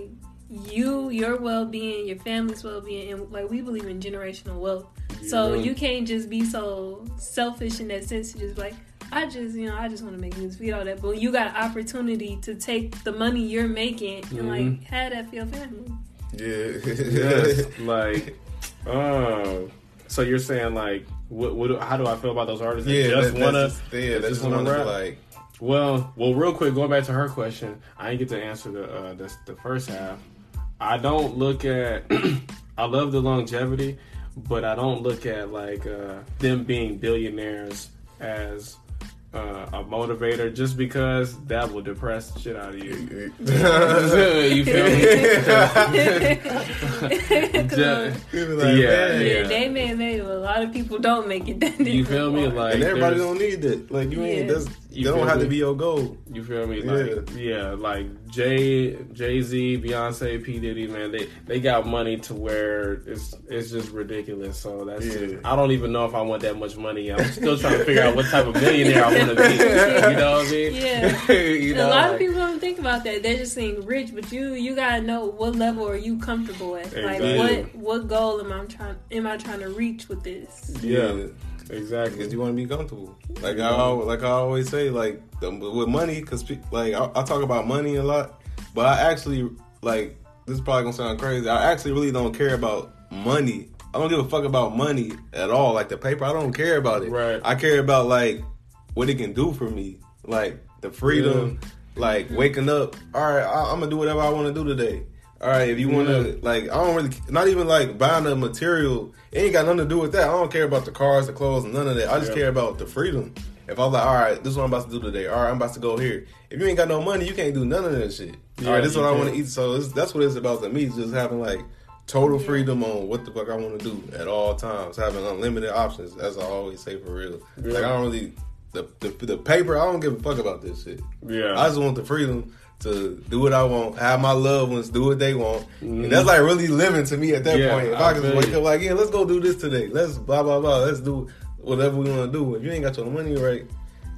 you, your well being, your family's well being, and like we believe in generational wealth. Yeah. So you can't just be so selfish in that sense to just like. I just, you know, I just want to make music, feed all that. But you got an opportunity to take the money you're making and, mm-hmm. like, have that for your family. Yeah. Yes. Like, oh. So you're saying, like, what, what? How do I feel about those artists that yeah, just that, want to Yeah, that just want to, like... Well, well, real quick, going back to her question, I didn't get to answer the, uh, the, the first half. I don't look at... I love the longevity, but I don't look at, like, uh, them being billionaires as... Uh, a motivator, just because that will depress the shit out of you. You feel me? Just, like, yeah, yeah. They may have made it, but a lot of people don't make it that different. You feel me? Like, and everybody don't need that. Like you yeah. ain't. That's, you that don't have me? To be your goal. You feel me? Like, yeah. yeah, like Jay, Jay-Z, Beyonce, P. Diddy, man, they they got money to where it's it's just ridiculous. So that's yeah. just, I don't even know if I want that much money. I'm still trying to figure out what type of millionaire I want. You know what I mean? Yeah. You know, a lot like, of people don't think about that. They're just saying rich, but you you gotta know what level are you comfortable with? Exactly. Like what what goal am I trying am I trying to reach with this? Yeah, yeah. Exactly. Because you want to be comfortable. Like yeah. I like I always say, like the, with money, because like I, I talk about money a lot, but I actually like this is probably gonna sound crazy. I actually really don't care about money. I don't give a fuck about money at all. Like the paper, I don't care about it. Right. I care about like. What it can do for me, like the freedom, yeah. like waking up. All right, I, I'm gonna do whatever I want to do today. All right, if you want to, yeah. like, I don't really, not even like buying the material. It ain't got nothing to do with that. I don't care about the cars, the clothes, none of that. I just yeah. care about the freedom. If I'm like, all right, this is what I'm about to do today. All right, I'm about to go here. If you ain't got no money, you can't do none of that shit. Yeah, all right, this is what can. I want to eat. So it's, that's what it's about to me. Just having like total freedom on what the fuck I want to do at all times. Having unlimited options, as I always say, for real. Yeah. Like I don't really. The, the the paper, I don't give a fuck about this shit. Yeah, I just want the freedom to do what I want, have my loved ones do what they want, mm. and that's like really living to me at that yeah, point. If I, I can just wake up like, yeah, let's go do this today. Let's blah blah blah. Let's do whatever we want to do. If you ain't got your money right,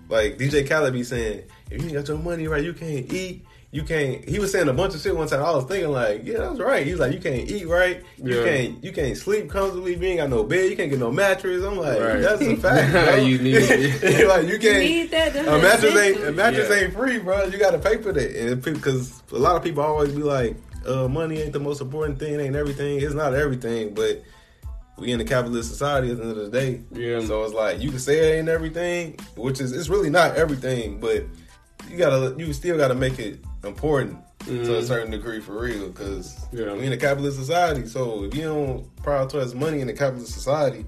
like D J Khaled be saying, if you ain't got your money right, you can't eat. You can't. He was saying a bunch of shit one time. I was thinking like, yeah, that's right. He's like, you can't eat right. You yeah. can't. You can't sleep comfortably. You ain't got no bed. You can't get no mattress. I'm like, right. that's a fact. Bro. You need it. Like you can't. You need that, a mattress ain't. A mattress yeah. ain't free, bro. You got to pay for that. Because a lot of people always be like, uh, money ain't the most important thing. It ain't everything. It's not everything, but. We in a capitalist society at the end of the day. Yeah. So it's like you can say it ain't everything, which is it's really not everything, but you gotta you still gotta make it important mm. to a certain degree for real. Because yeah. we in a capitalist society. So if you don't prioritize money in a capitalist society,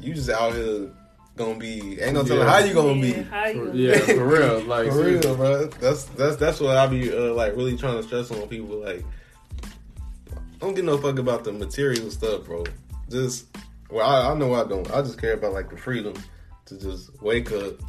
you just out here gonna be ain't no telling yeah. how you gonna be. Yeah, how you yeah be. For real. Like for real, bro. That's that's that's what I be uh, like really trying to stress on people. Like don't give no fuck about the material stuff, bro. Just, well, I, I know I don't. I just care about, like, the freedom to just wake up.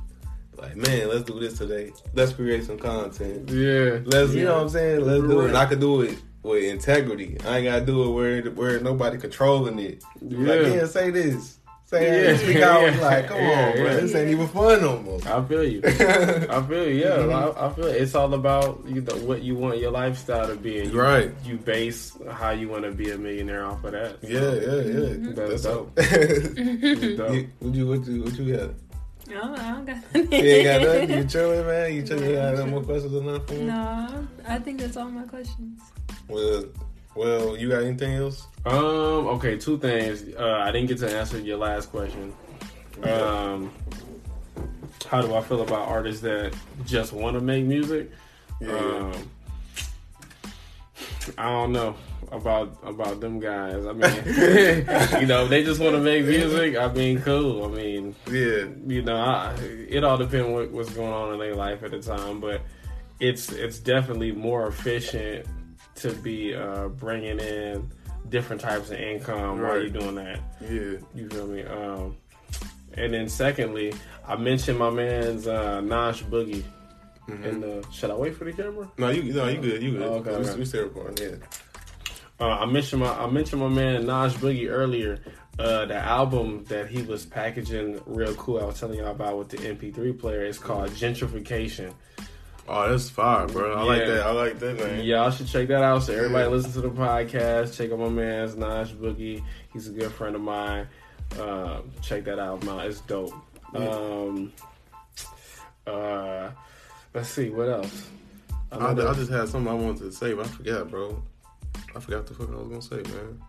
Like, man, let's do this today. Let's create some content. Yeah. Let's, yeah. you know what I'm saying? Let's do it. And I can do it with integrity. I ain't got to do it where where nobody controlling it. Yeah. Like, yeah, say this. Say this. Yeah. I was yeah. like, come yeah. on, bro. Yeah. This ain't even fun no more. I feel you. I feel you, yeah. Mm-hmm. I, I feel it. It's all about you know, what you want your lifestyle to be. And you, right. You base how you want to be a millionaire off of that. So. Yeah, yeah, yeah. Mm-hmm. That's, That's dope. That's dope. You, what you, what you, what you got? No, I don't got nothing. You ain't got nothing? You chilling, man? You chilling? You got no more questions or nothing? No, I think that's all my questions. Well, well, you got anything else? Um, okay, two things. Uh, I didn't get to answer your last question. Um, how do I feel about artists that just want to make music? Yeah. Um, I don't know about about them guys. I mean, you know, if they just want to make music, I mean, cool. I mean, yeah, you know, I, it all depends on what, what's going on in their life at the time. But it's it's definitely more efficient to be uh, bringing in different types of income right. while you're doing that. Yeah, you feel me? Um, and then secondly, I mentioned my man's uh, Naj Boogie. Mm-hmm. And uh, should I wait for the camera? No, you no, you good, you good. Oh, okay, we, right. we stay apart. Yeah. Uh, I mentioned my I mentioned my man Naj Boogie earlier. Uh, the album that he was packaging real cool. I was telling y'all about with the M P three player. It's called Gentrification. Oh, that's fire, bro! I yeah. like that. I like that, man. Y'all should check that out. So everybody yeah. listen to the podcast. Check out my man's Naj Boogie. He's a good friend of mine. Uh, check that album out. It's dope. Yeah. Um. Uh. Let's see, what else? I, I, I just had something I wanted to say, but I forgot, bro. I forgot the fuck I was going to say, man.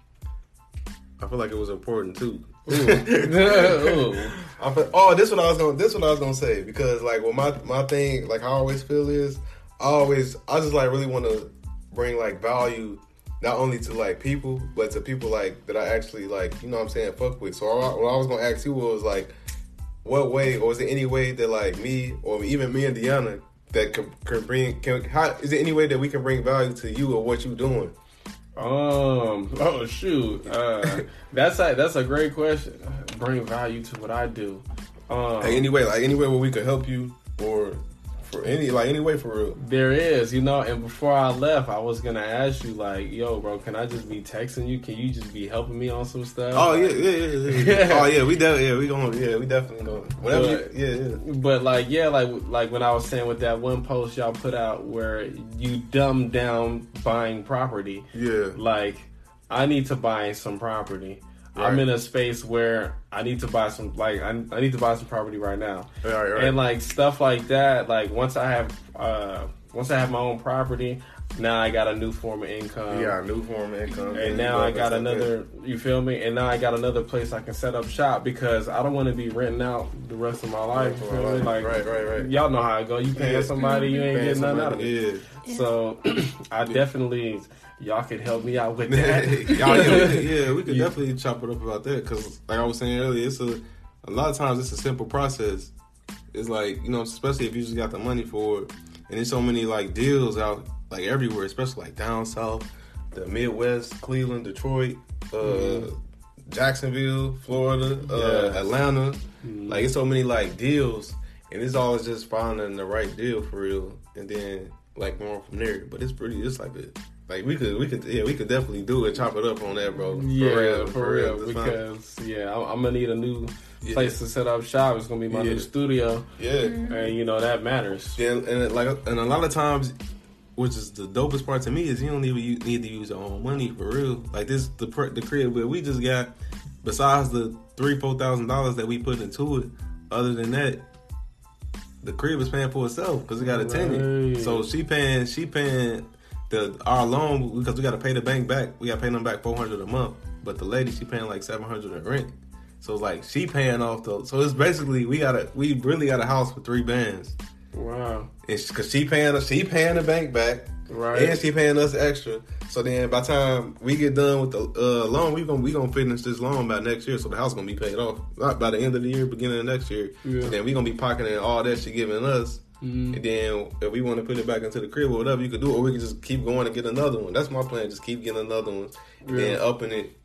I feel like it was important, too. Ooh. Ooh. I feel, oh, this one I was going to this one I was gonna say, because, like, well, my, my thing, like, how I always feel is, I always, I just, like, really want to bring, like, value, not only to, like, people, but to people, like, that I actually, like, you know what I'm saying, fuck with. So I, what I was going to ask you was, like, what way, or is there any way that, like, me, or even me and Deanna, that can, can bring, can, how, is there any way that we can bring value to you or what you doing? Um, oh shoot, uh, that's a, that's a great question. Bring value to what I do. Um, hey, anyway, like any way where we could help you, or for any, like any way for real. There is, you know. And before I left, I was gonna ask you, like, yo, bro, can I just be texting you? Can you just be helping me on some stuff? Oh yeah, yeah, yeah. yeah. oh yeah, we definitely, yeah, we going, yeah, we definitely going. Whatever, but, you, yeah, yeah. But like, yeah, like, like when I was saying with that one post y'all put out where you dumbed down buying property. Yeah. Like, I need to buy some property. Right. I'm in a space where I need to buy some, like, I, I need to buy some property right now, right, right. and like stuff like that. Like once I have, uh, once I have my own property, now I got a new form of income. Yeah, a new form of income, and now I got another. You feel me? And now I got another place I can set up shop, because I don't want to be renting out the rest of my life. You feel me? Like, right, right, right. Y'all know how it go. You paying somebody, you ain't getting nothing out of it. Yeah. So I definitely. Y'all could help me out with that. Y'all, yeah, yeah, we could yeah. definitely chop it up about that, because, like I was saying earlier, it's a a lot of times it's a simple process. It's like, you know, especially if you just got the money for it, and there's so many like deals out like everywhere, especially like down south, the Midwest, Cleveland, Detroit, uh, mm-hmm. Jacksonville, Florida, uh, yeah. Atlanta. Mm-hmm. Like it's so many like deals, and it's always just finding the right deal for real, and then like going from there. But it's pretty, it's like a Like we could, we could, yeah, we could definitely do it. Chop it up on that, bro. For yeah, real, for, for real. real because fine. yeah, I'm, I'm gonna need a new yeah. place to set up shop. It's gonna be my yeah. new studio. Yeah, and you know that matters. Yeah, and, and like, and a lot of times, which is the dopest part to me, is you don't even need to use your own money for real. Like this, the the crib that we just got. Besides the three, four thousand dollars that we put into it, other than that, the crib is paying for itself because it got a right. tenant. So she paying, she paying. The, our loan, because we got to pay the bank back, we got to pay them back four hundred dollars a month, but the lady, she paying like seven hundred dollars in rent, so it's like, she paying off the, so it's basically, we got a, we really got a house for three bands. Wow. And because she, she paying, she paying the bank back, right, and she paying us extra, so then by the time we get done with the uh, loan, we gonna, we gonna finish this loan by next year, so the house gonna be paid off, not by the end of the year, beginning of next year, yeah. and then we gonna be pocketing all that she giving us. Mm-hmm. And then if we want to put it back into the crib or whatever, you could do it, or we can just keep going and get another one. That's my plan, just keep getting another one. And yeah. then upping it,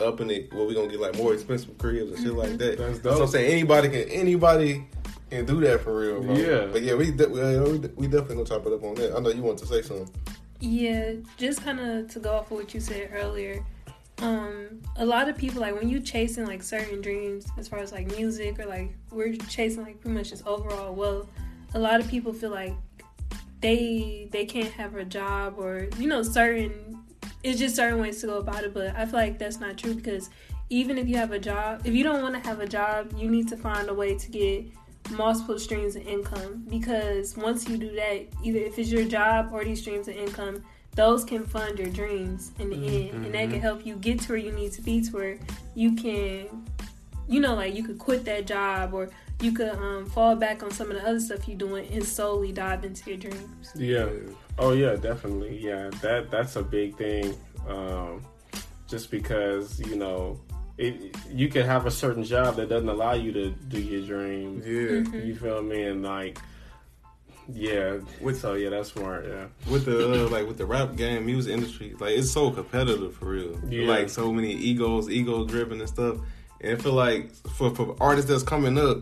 upping it, where we gonna get like more expensive cribs and shit mm-hmm. like that. That's dope. That's what I'm saying. Anybody can, anybody can do that for real, bro. Yeah. But yeah, we de- we, de- we definitely gonna chop it up on that. I know you wanted to say something. Yeah, just kind of to go off of what you said earlier. Um, a lot of people, like, when you chasing like certain dreams, as far as like music or like we're chasing like pretty much just overall wealth. A lot of people feel like they they can't have a job or, you know, certain, it's just certain ways to go about it. But I feel like that's not true, because even if you have a job, if you don't want to have a job, you need to find a way to get multiple streams of income. Because once you do that, either if it's your job or these streams of income, those can fund your dreams in the end. Mm-hmm. And that can help you get to where you need to be, to where you can, you know, like you could quit that job or you could um, fall back on some of the other stuff you're doing and solely dive into your dreams. Yeah. Oh, yeah, definitely. Yeah, that that's a big thing. Um, just because, you know, it, you could have a certain job that doesn't allow you to do your dreams. Yeah. Mm-hmm. You feel me? And, like, yeah. With, so, yeah, that's smart, yeah. With the, uh, like, with the rap game, music industry, like, it's so competitive, for real. Yeah. Like, so many egos, ego-driven and stuff. And I feel like for, for artists that's coming up,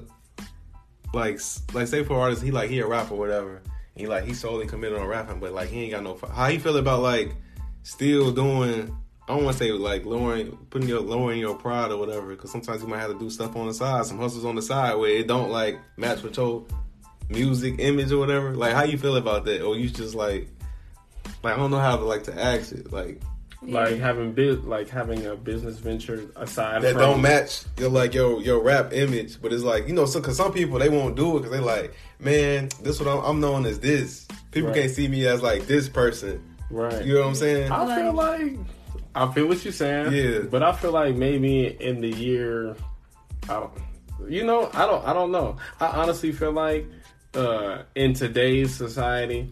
like, like say for artists, he, like, he a rapper or whatever. He, like, he solely committed on rapping, but, like, he ain't got no... How he feel about, like, still doing... I don't want to say, like, lowering... Putting your... Lowering your pride or whatever, because sometimes you might have to do stuff on the side, some hustles on the side where it don't, like, match with your music image or whatever. Like, how you feel about that? Or you just, like... Like, I don't know how to, like, to ask it. Like... Like, having bit, like having a business venture aside that from... don't match your, like, your your rap image, but it's like, you know, so because some people, they won't do it because they like, man, this what I'm, I'm known as this. People right. can't see me as, like, this person. Right. You know what I'm saying? I feel like... I feel what you're saying. Yeah. But I feel like maybe in the year... I don't... You know, I don't, I don't know. I honestly feel like uh, in today's society,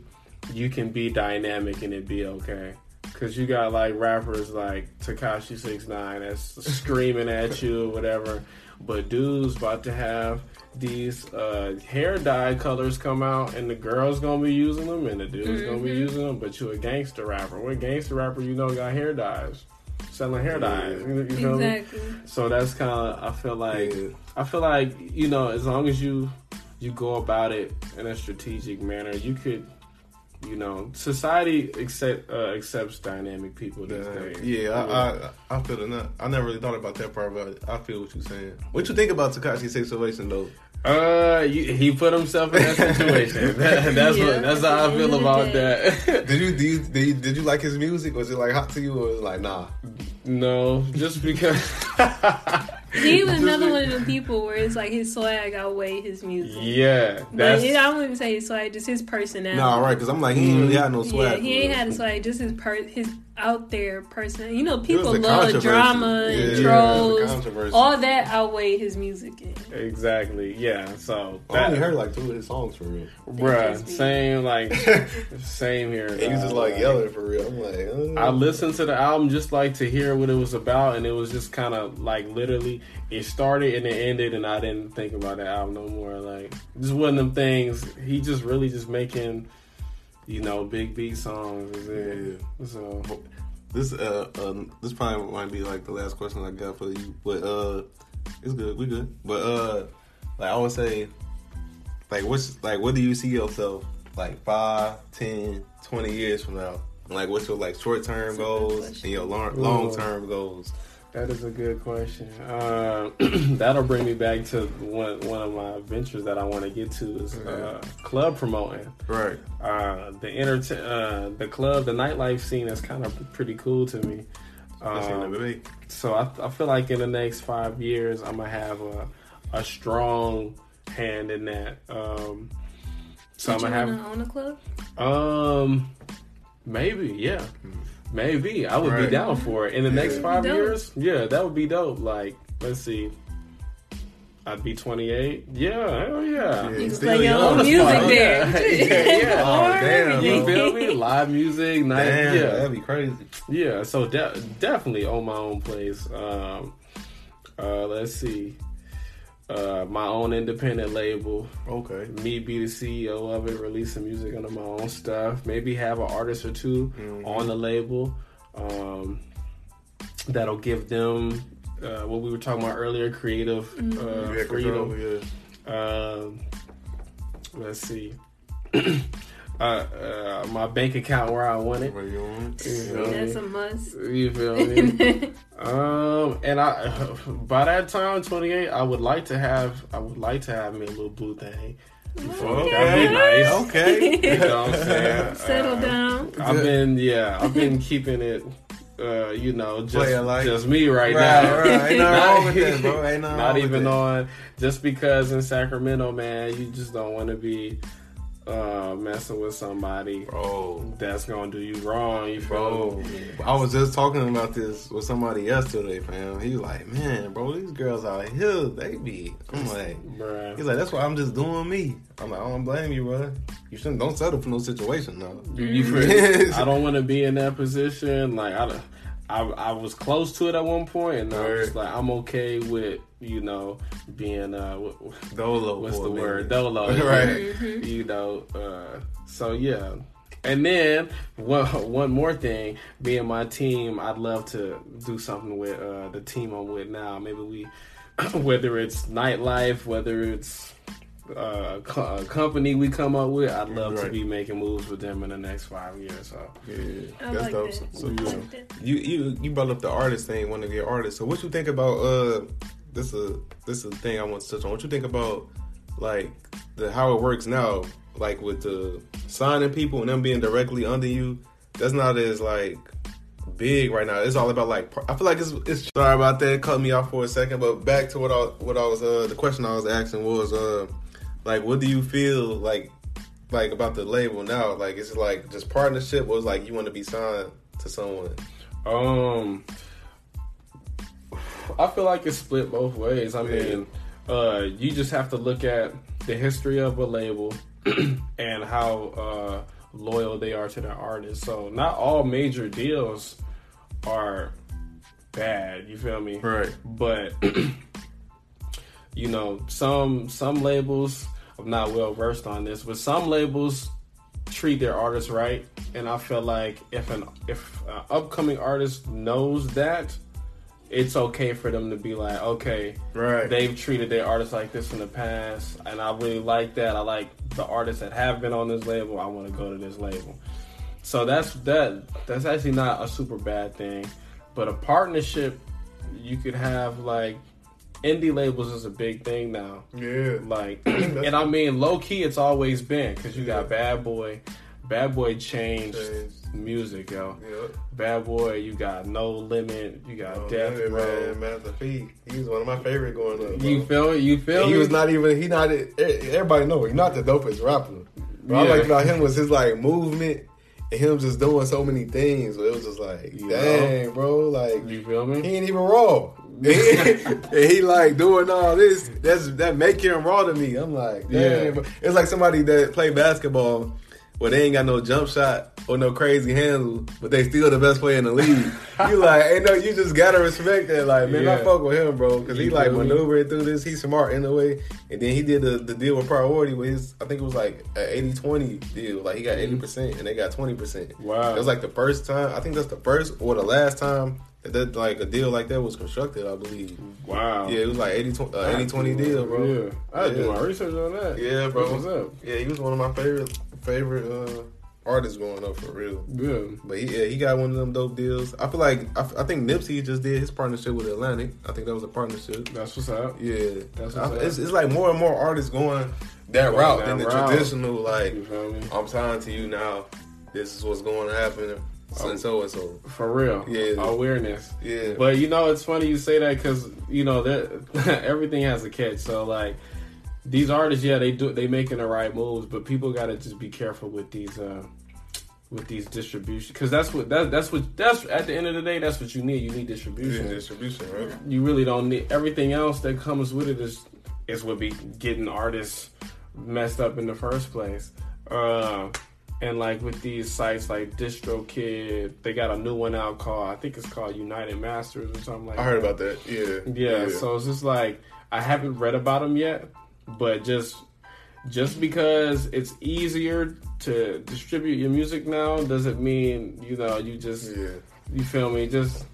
you can be dynamic and it be okay. Cause you got like rappers like Tekashi six nine that's screaming at you or whatever, but dudes about to have these uh, hair dye colors come out, and the girls gonna be using them, and the dudes mm-hmm. gonna be using them. But you a gangster rapper? What gangster rapper you know got hair dyes, selling hair dyes? Yeah. You know exactly. I mean? So that's kind of I feel like yeah. I feel like you know as long as you you go about it in a strategic manner, you could. You know, society accept, uh, accepts dynamic people these yeah. days. Yeah, I, I, I feel enough. I never really thought about that part, but I feel what you're saying. What you think about Tekashi's situation, though? Uh, you, he put himself in that situation. that, that's yeah. what. That's how I feel about that. did you, do you, did you did you like his music? Was it like hot to you, or was it like nah? No, just because. He was another one of the people where it's like his swag outweighed his music. Yeah. That's... But it, I wouldn't even say his swag, just his personality. Nah, right, because I'm like, he ain't really had no swag. Yeah, he ain't had a swag, just his per- his out there person. You know, people love drama yeah, and trolls. Yeah, all that outweighed his music. In. Exactly, yeah. So that, I only heard like two of his songs for real. Bruh, same, like, same here. And he was just like yelling for real. I'm like, oh. I listened to the album just like to hear what it was about, and it was just kind of like literally. It started and it ended, and I didn't think about that album no more. Like, just one of them things. He just really just making, you know, big beat songs. Yeah. So this uh um, this probably might be like the last question I got for you, but uh, it's good. We good. But uh, like I would say, like what's like what do you see yourself like five, ten, twenty years from now? Like what's your like short term goals and your long long term goals? That is a good question. Uh, that'll bring me back to one one of my ventures that I want to get to is uh, club promoting. Right. Uh, the enter- uh, the club, the nightlife scene is kind of pretty cool to me. Um, so I, I feel like in the next five years, I'm gonna have a a strong hand in that. Um, so Did I'm gonna you have own a club. Um, maybe, yeah. Hmm. Maybe. I would right. be down for it. In the yeah. next five dope. years, yeah, that would be dope. Like, let's see. I'd be twenty-eight. Yeah, hell yeah. You can play your own music spot. there. yeah, yeah. Oh, damn, you feel me? Live music. Night, damn, yeah. That'd be crazy. Yeah, so de- definitely own my own place. Um, uh, let's see. Uh, my own independent label. Okay. Me be the C E O of it, release some music under my own stuff. Maybe have an artist or two mm-hmm. on the label um, that'll give them uh, what we were talking about earlier, creative mm-hmm. uh, yeah, freedom. Control, yeah. uh, let's see. Uh, uh, my bank account where I want it. You want? You know That's me? a must. You feel me? um, and I, by that time, twenty-eight, I would like to have, I would like to have me a little blue thing. You feel okay. me? That'd be nice. Okay. You know what I'm saying? Settle uh, down. I've been, yeah, I've been keeping it. Uh, you know, just like, just me right, right now. Right. Ain't not, wrong with that, bro. Ain't not, not even that. on. Just because in Sacramento, man, you just don't want to be. uh, messing with somebody, bro, that's gonna do you wrong. You bro, yeah. I was just talking about this with somebody else today, fam. He was like, "Man, bro, these girls out here, they be." I'm like, bruh. He's like, "That's why I'm just doing me." I'm like, "I don't blame you, bro. You shouldn't don't settle for no situation, no. You, I don't want to be in that position. Like, I, I, I was close to it at one point, and I was like, I'm okay with." You know, being uh, dolo. What's the word? Dolo, right? Mm-hmm. You know, uh, so yeah. And then one, one more thing, being my team, I'd love to do something with uh, the team I'm with now. Maybe we, whether it's nightlife, whether it's uh, co- a company we come up with, I'd love right. to be making moves with them in the next five years. So yeah, I that's like dope. That. So yeah. like that. you you you brought up the artist thing, one of your artists. So what you think about? Uh, This is this is the thing I want to touch on. What you think about, like, the how it works now, like with the signing people and them being directly under you? That's not as like big right now. It's all about like I feel like it's. it's sorry about that. Cut me off for a second. But back to what I what I was uh, the question I was asking was uh like what do you feel like like about the label now? Like it's like just partnership or like you want to be signed to someone? Um. I feel like it's split both ways. I mean, uh, you just have to look at the history of a label and how uh, loyal they are to their artists. So not all major deals are bad. You feel me? Right. But you know, some some labels. I'm not well versed on this, but some labels treat their artists right, and I feel like if an if an upcoming artist knows that. It's okay for them to be like, okay, right. They've treated their artists like this in the past, and I really like that. I like the artists that have been on this label. I want to go to this label. So that's that. That's actually not a super bad thing. But a partnership, you could have, like, indie labels is a big thing now. Yeah. Like, and I mean, low-key, it's always been, because you got yeah. Bad Boy. Bad Boy changed music, yo. Yep. Bad Boy, you got No Limit, you got no Death Limit, Row. Man, Master P. He was one of my favorite going up. Bro. You feel it? You feel it? He was not even, he not, everybody know he's not the dopest rapper. What yeah. I like about him was his, like, movement and him just doing so many things. So it was just like, you dang, know? Bro, like, you feel me? He ain't even raw. and he like doing all this. That's that make him raw to me. I'm like, dang, yeah. Bro. It's like somebody that play basketball. Well, they ain't got no jump shot or no crazy handle, but they still the best player in the league. You like, ain't no, you just gotta respect that. Like, man, yeah. I fuck with him, bro, because he like maneuvering through this. He's smart in a way. And then he did the, the deal with Priority with his, I think it was like an eighty twenty deal. Like, he got eighty percent and they got twenty percent. Wow. It was like the first time, I think that's the first or the last time that, that like a deal like that was constructed, I believe. Wow. Yeah, it was like eighty twenty deal, bro. Yeah. I yeah. did my research on that. Yeah, bro. What's up? Yeah, he was one of my favorites. Favorite uh, artist going up for real. Yeah. But he, yeah, he got one of them dope deals. I feel like, I, I think Nipsey just did his partnership with Atlantic. I think that was a partnership. That's what's up. Yeah. That's what's I, up. It's, it's like more and more artists going that going route that than the route. Traditional, like, you know what I mean? I'm signed to you now. This is what's going to happen. So and so and so. For real. Yeah. Awareness. Yeah. But, you know, it's funny you say that because, you know, that everything has a catch. So, like, these artists, yeah, they do, they making the right moves, but people gotta just be careful with these, uh, with these distribution, because that's what that, that's what that's at the end of the day, that's what you need. You need distribution. You need distribution, right? You really don't need everything else that comes with it. Is is what be getting artists messed up in the first place. Uh, and like with these sites like DistroKid, they got a new one out called I think it's called United Masters or something like. that. I heard about that. Yeah. yeah, yeah. So it's just like I haven't read about them yet. But just just because it's easier to distribute your music now doesn't mean, you know, you just, yeah. you feel me? Just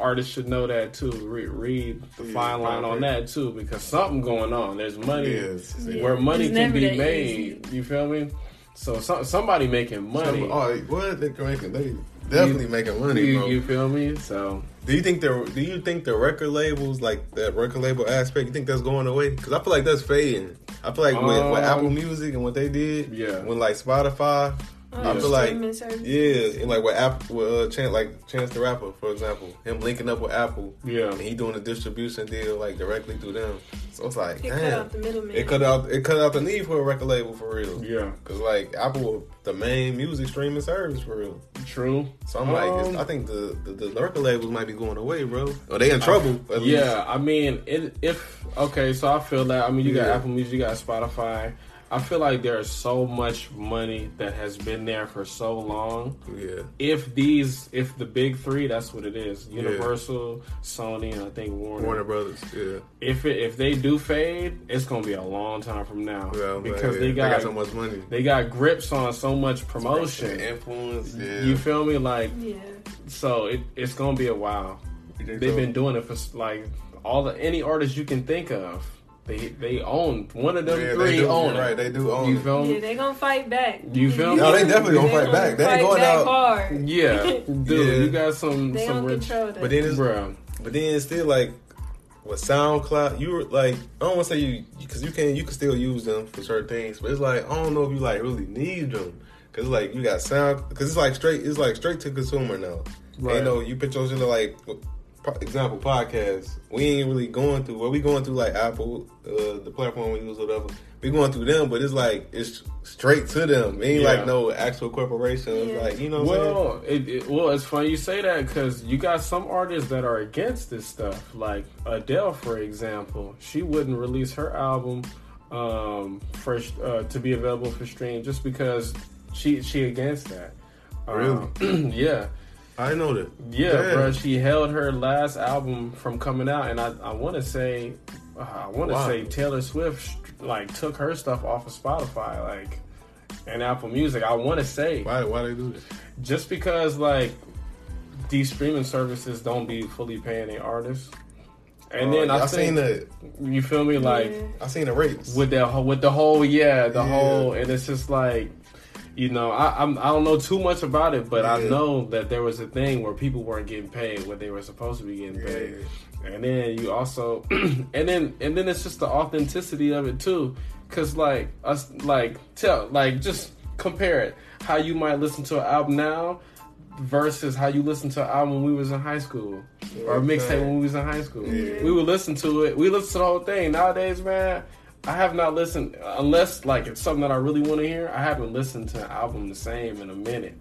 artists should know that too. Re- read the yeah, fine line probably. On that too, because something going on. There's money yes, yeah. where money it's can be made. Easy. You feel me? So, so somebody making money. Some, oh, what they making? They definitely you, making money, you, bro. You feel me? So. Do you think the Do you think the record labels, like that record label aspect, you think that's going away? Because I feel like that's fading. I feel like um, with, with Apple Music and what they did, yeah. when like Spotify Oh, I feel like service. yeah, and like with Apple, with uh, Chance, like Chance the Rapper, for example, him linking up with Apple, yeah, and he doing a distribution deal like directly through them. So it's like, it damn, cut out the middleman. It cut out, it cut out the need for a record label for real. Yeah, because like Apple, the main music streaming service for real. True. So I'm um, like, it's, I think the, the the record labels might be going away, bro. Or they in trouble. I, yeah, least. I mean, it, if okay, so I feel that. I mean, you yeah. got Apple Music, you got Spotify. I feel like there's so much money that has been there for so long. Yeah. If these, if the big three, that's what it is. Universal, yeah. Sony, and I think Warner. Warner Brothers, yeah. If it, if they do fade, it's going to be a long time from now. Yeah, because yeah. they, got, they got so much money. They got grips on so much promotion. So much influence. Yeah. You feel me? Like, yeah. So it, it's going to be a while. They've so? been doing it for like all the, any artist you can think of. They they own one of them yeah, three. They do, own right, it. They do own. You feel me? Yeah, they gonna fight back. You feel me? No, they definitely gonna fight back. They ain't going out hard. Yeah, dude, yeah. you got some. They some don't rich, control that. But then it's bro. But then it's still like with SoundCloud, you were like, I don't want to say you because you can you can still use them for certain things, but it's like I don't know if you like really need them because like you got sound because it's like straight it's like straight to consumer now. Right. You know, you put yours into like. Example podcast, we ain't really going through. Well, we going through like Apple, uh, the platform we use, whatever. We going through them, but it's like it's straight to them. It ain't yeah. like no actual corporation. Yeah. Like you know, what well, I'm saying? It, it, well, it's funny you say that because you got some artists that are against this stuff. Like Adele, for example, she wouldn't release her album um, first uh, to be available for stream just because she she against that. Really? Um, yeah. I know that. Yeah, Damn. bro. She held her last album from coming out, and I, I want to say, I want to wow. say Taylor Swift like took her stuff off of Spotify, like, and Apple Music. I want to say why? Why they do this? Just because like these streaming services don't be fully paying their artists, and uh, then I, I think, seen the you feel me? Like yeah. I seen the rates with that with the whole yeah the yeah. whole, and it's just like. You know, I I'm, I don't know too much about it, but yeah. I know that there was a thing where people weren't getting paid what they were supposed to be getting paid, yeah. and then you also, and then and then it's just the authenticity of it too, because like us like tell like just compare it how you might listen to an album now versus how you listen to an album when we was in high school yeah, or a mixtape when we was in high school. Yeah. We would listen to it. We listen to the whole thing nowadays, man. I have not listened, unless like it's something that I really want to hear. I haven't listened to an album the same in a minute.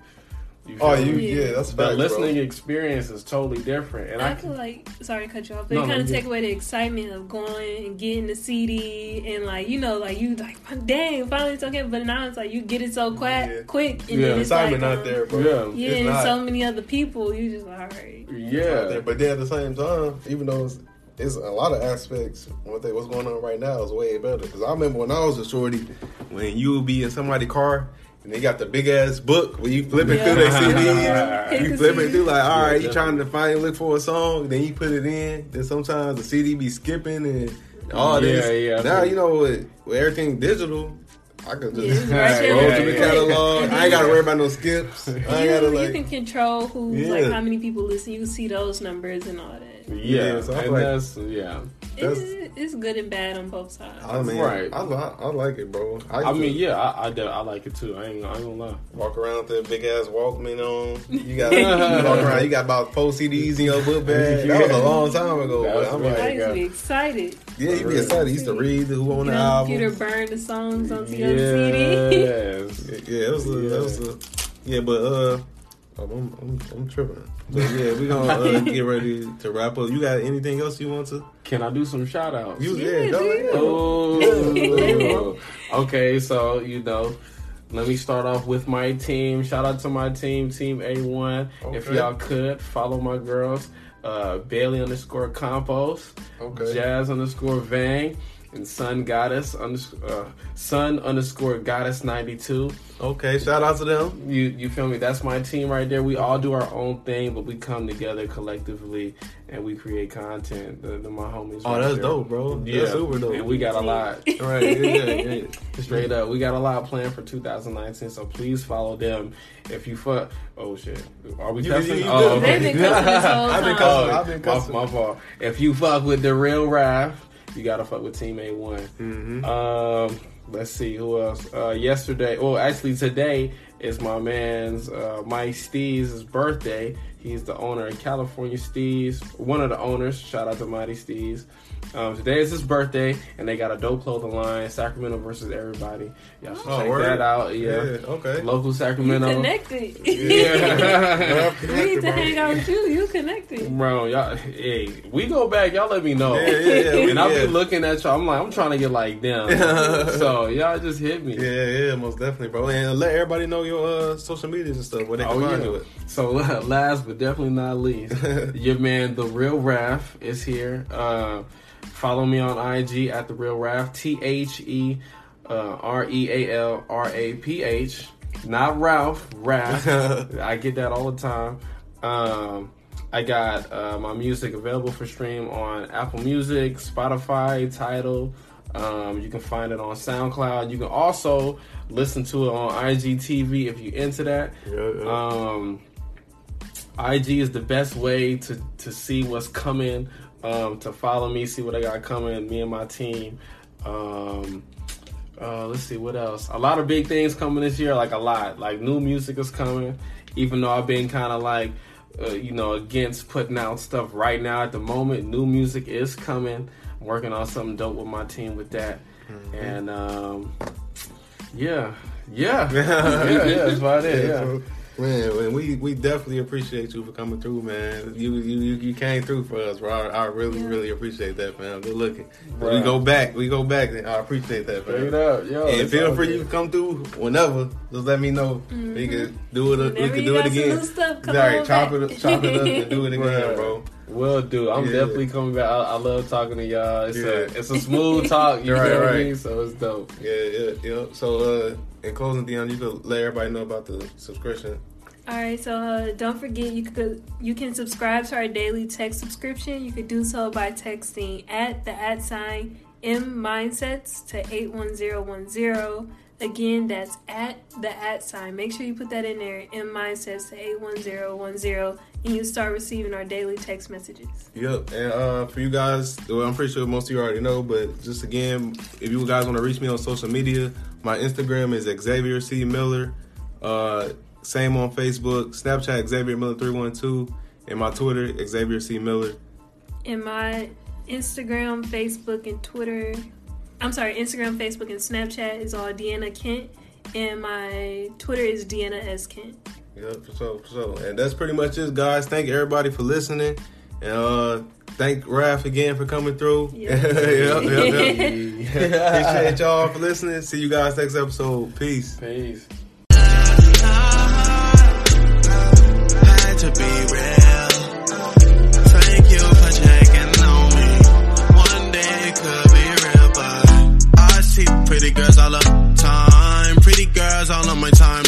You oh, you, yeah, that's bad. The listening bro. experience is totally different, and I, I feel like sorry to cut you off, but no, it kind of no, take yeah. away the excitement of going and getting the C D and like you know, like you like dang, finally it's okay. But now it's like you get it so quick, yeah. quick, and yeah, then it's excitement like, not um, there, bro. Yeah, yeah, and so many other people, you just like, all right, yeah. But then at the same time, even though. It's, It's a lot of aspects. What they, what's going on right now is way better. Because I remember when I was a shorty, when you would be in somebody's car and they got the big ass book where you flipping yeah. through their C Ds, you flipping through like, all right, you trying to find look for a song, then you put it in. Then sometimes the C D be skipping and all yeah, this. Yeah, now you know with, with everything digital. I can just yeah, right roll yeah, to the yeah, catalog. Yeah. I ain't gotta worry about no skips. I ain't gotta, like, you can control who, yeah. like how many people listen. You can see those numbers and all that. Yeah, yeah so and like, that's yeah. That's, it's, it's good and bad on both sides. I mean, right. I, I, I like it, bro. I, I mean, yeah, I, I I like it too. I ain't I ain't gonna lie. Walk around with that big ass Walkman on. You got you walk around. You got about four C Ds in your book bag. That was a long time ago. But I'm really like, I used to be excited. Yeah, you'd be excited. You used to read who on the album. Computer burned the songs on the yes. yeah, yeah, it was a, yeah. That was a, yeah, but uh, I'm I'm, I'm tripping. But yeah, we gonna uh, get ready to wrap up. You got anything else you want to? Can I do some shout outs? You yeah, yeah oh, okay. So you know, let me start off with my team. Shout out to my team, Team A one. Okay. If y'all could follow my girls, uh, Bailey underscore Compost, okay, Jazz underscore Vang. And Sun Goddess, uh, Sun underscore Goddess ninety-two. Okay, shout out to them. You you feel me? That's my team right there. We all do our own thing, but we come together collectively and we create content. The, the my homies. Oh, right that's there. Dope, bro. Yeah, that's super dope. And we got a lot. Right, yeah, yeah. Straight up, we got a lot planned for two thousand nineteen. So please follow them. If you fuck, oh shit, are we cussing? You, you oh, okay. They've been cussing this whole time. I've been cussing. I've been cussing. My, my fault. If you fuck with The Real Raph. You gotta fuck with Team A one. Mm-hmm. Um, let's see who else. Uh, yesterday, well, actually today It's my man's uh, Mike Steez's birthday. He's the owner of California Steez, one of the owners. Shout out to Mighty Steez. Um, today is his birthday, and they got a dope clothing line, Sacramento versus Everybody. Y'all should oh, check word. that out. Yeah. yeah, okay. Local Sacramento. You connected. Yeah. We need to hang out with you. You connected, bro. Y'all, hey, we go back. Y'all let me know. Yeah, yeah, yeah. And I'll yeah. be looking at y'all. I'm like, I'm trying to get like them. So y'all just hit me. Yeah, yeah, most definitely, bro. And let everybody know your uh, social medias and stuff where they can oh, find yeah. it. So uh, last but definitely not least, your man The Real Raph is here. Uh, Follow me on I G at The Real Raph, T H E R E A L R A P H, not Ralph, Raph. I get that all the time. Um, I got uh, my music available for stream on Apple Music, Spotify, Tidal. Um, you can find it on SoundCloud. You can also listen to it on I G T V if you're into that. Yeah, yeah. Um, I G is the best way to, to see what's coming. Um, to follow me, see what I got coming, me and my team. Um, uh, let's see, what else? A lot of big things coming this year, like a lot. Like, new music is coming, even though I've been kind of like, uh, you know, against putting out stuff right now at the moment. New music is coming. I'm working on something dope with my team with that. Mm-hmm. And, um, yeah. Yeah. yeah, yeah, that's about it, yeah. yeah. Man, man, we we definitely appreciate you for coming through, man. You you you came through for us, bro. I, I really yeah. really appreciate that, man. Good looking. Right. We go back, we go back. I appreciate that, man. Straight up, yo. And feel free you to come through whenever. Just let me know. Mm-hmm. We can do it. Whenever we can do it again. All right, chop back. it, chop it up, and do it again, right. bro. Well, dude, I'm yeah. definitely coming back. I, I love talking to y'all. It's, yeah. a, it's a smooth talk, you right, know right. what I mean? So it's dope. Yeah, yeah, yeah. So, uh, in closing, Deon, you could let everybody know about the subscription. All right, so uh, don't forget, you could you can subscribe to our daily text subscription. You could do so by texting at the at sign M Mindsets to eight one zero one zero. Again, that's at the at sign. Make sure you put that in there, M Mindsets to eight one zero one zero, and you start receiving our daily text messages. Yep, and uh, for you guys, well, I'm pretty sure most of you already know, but just again, if you guys want to reach me on social media, my Instagram is Xavier C. Miller. Uh, same on Facebook, Snapchat, Xavier Miller three one two, and my Twitter, Xavier C. Miller. And my Instagram, Facebook, and Twitter... I'm sorry, Instagram, Facebook, and Snapchat is all Deanna Kent, and my Twitter is Deanna S. Kent. Yep, for sure, for sure. And that's pretty much it, guys. Thank everybody for listening, and uh, thank Raph again for coming through. Yep. yep, yep, yep. Appreciate y'all for listening. See you guys next episode. Peace. Peace. Had to be real. Pretty girls all the time, pretty girls all of my time.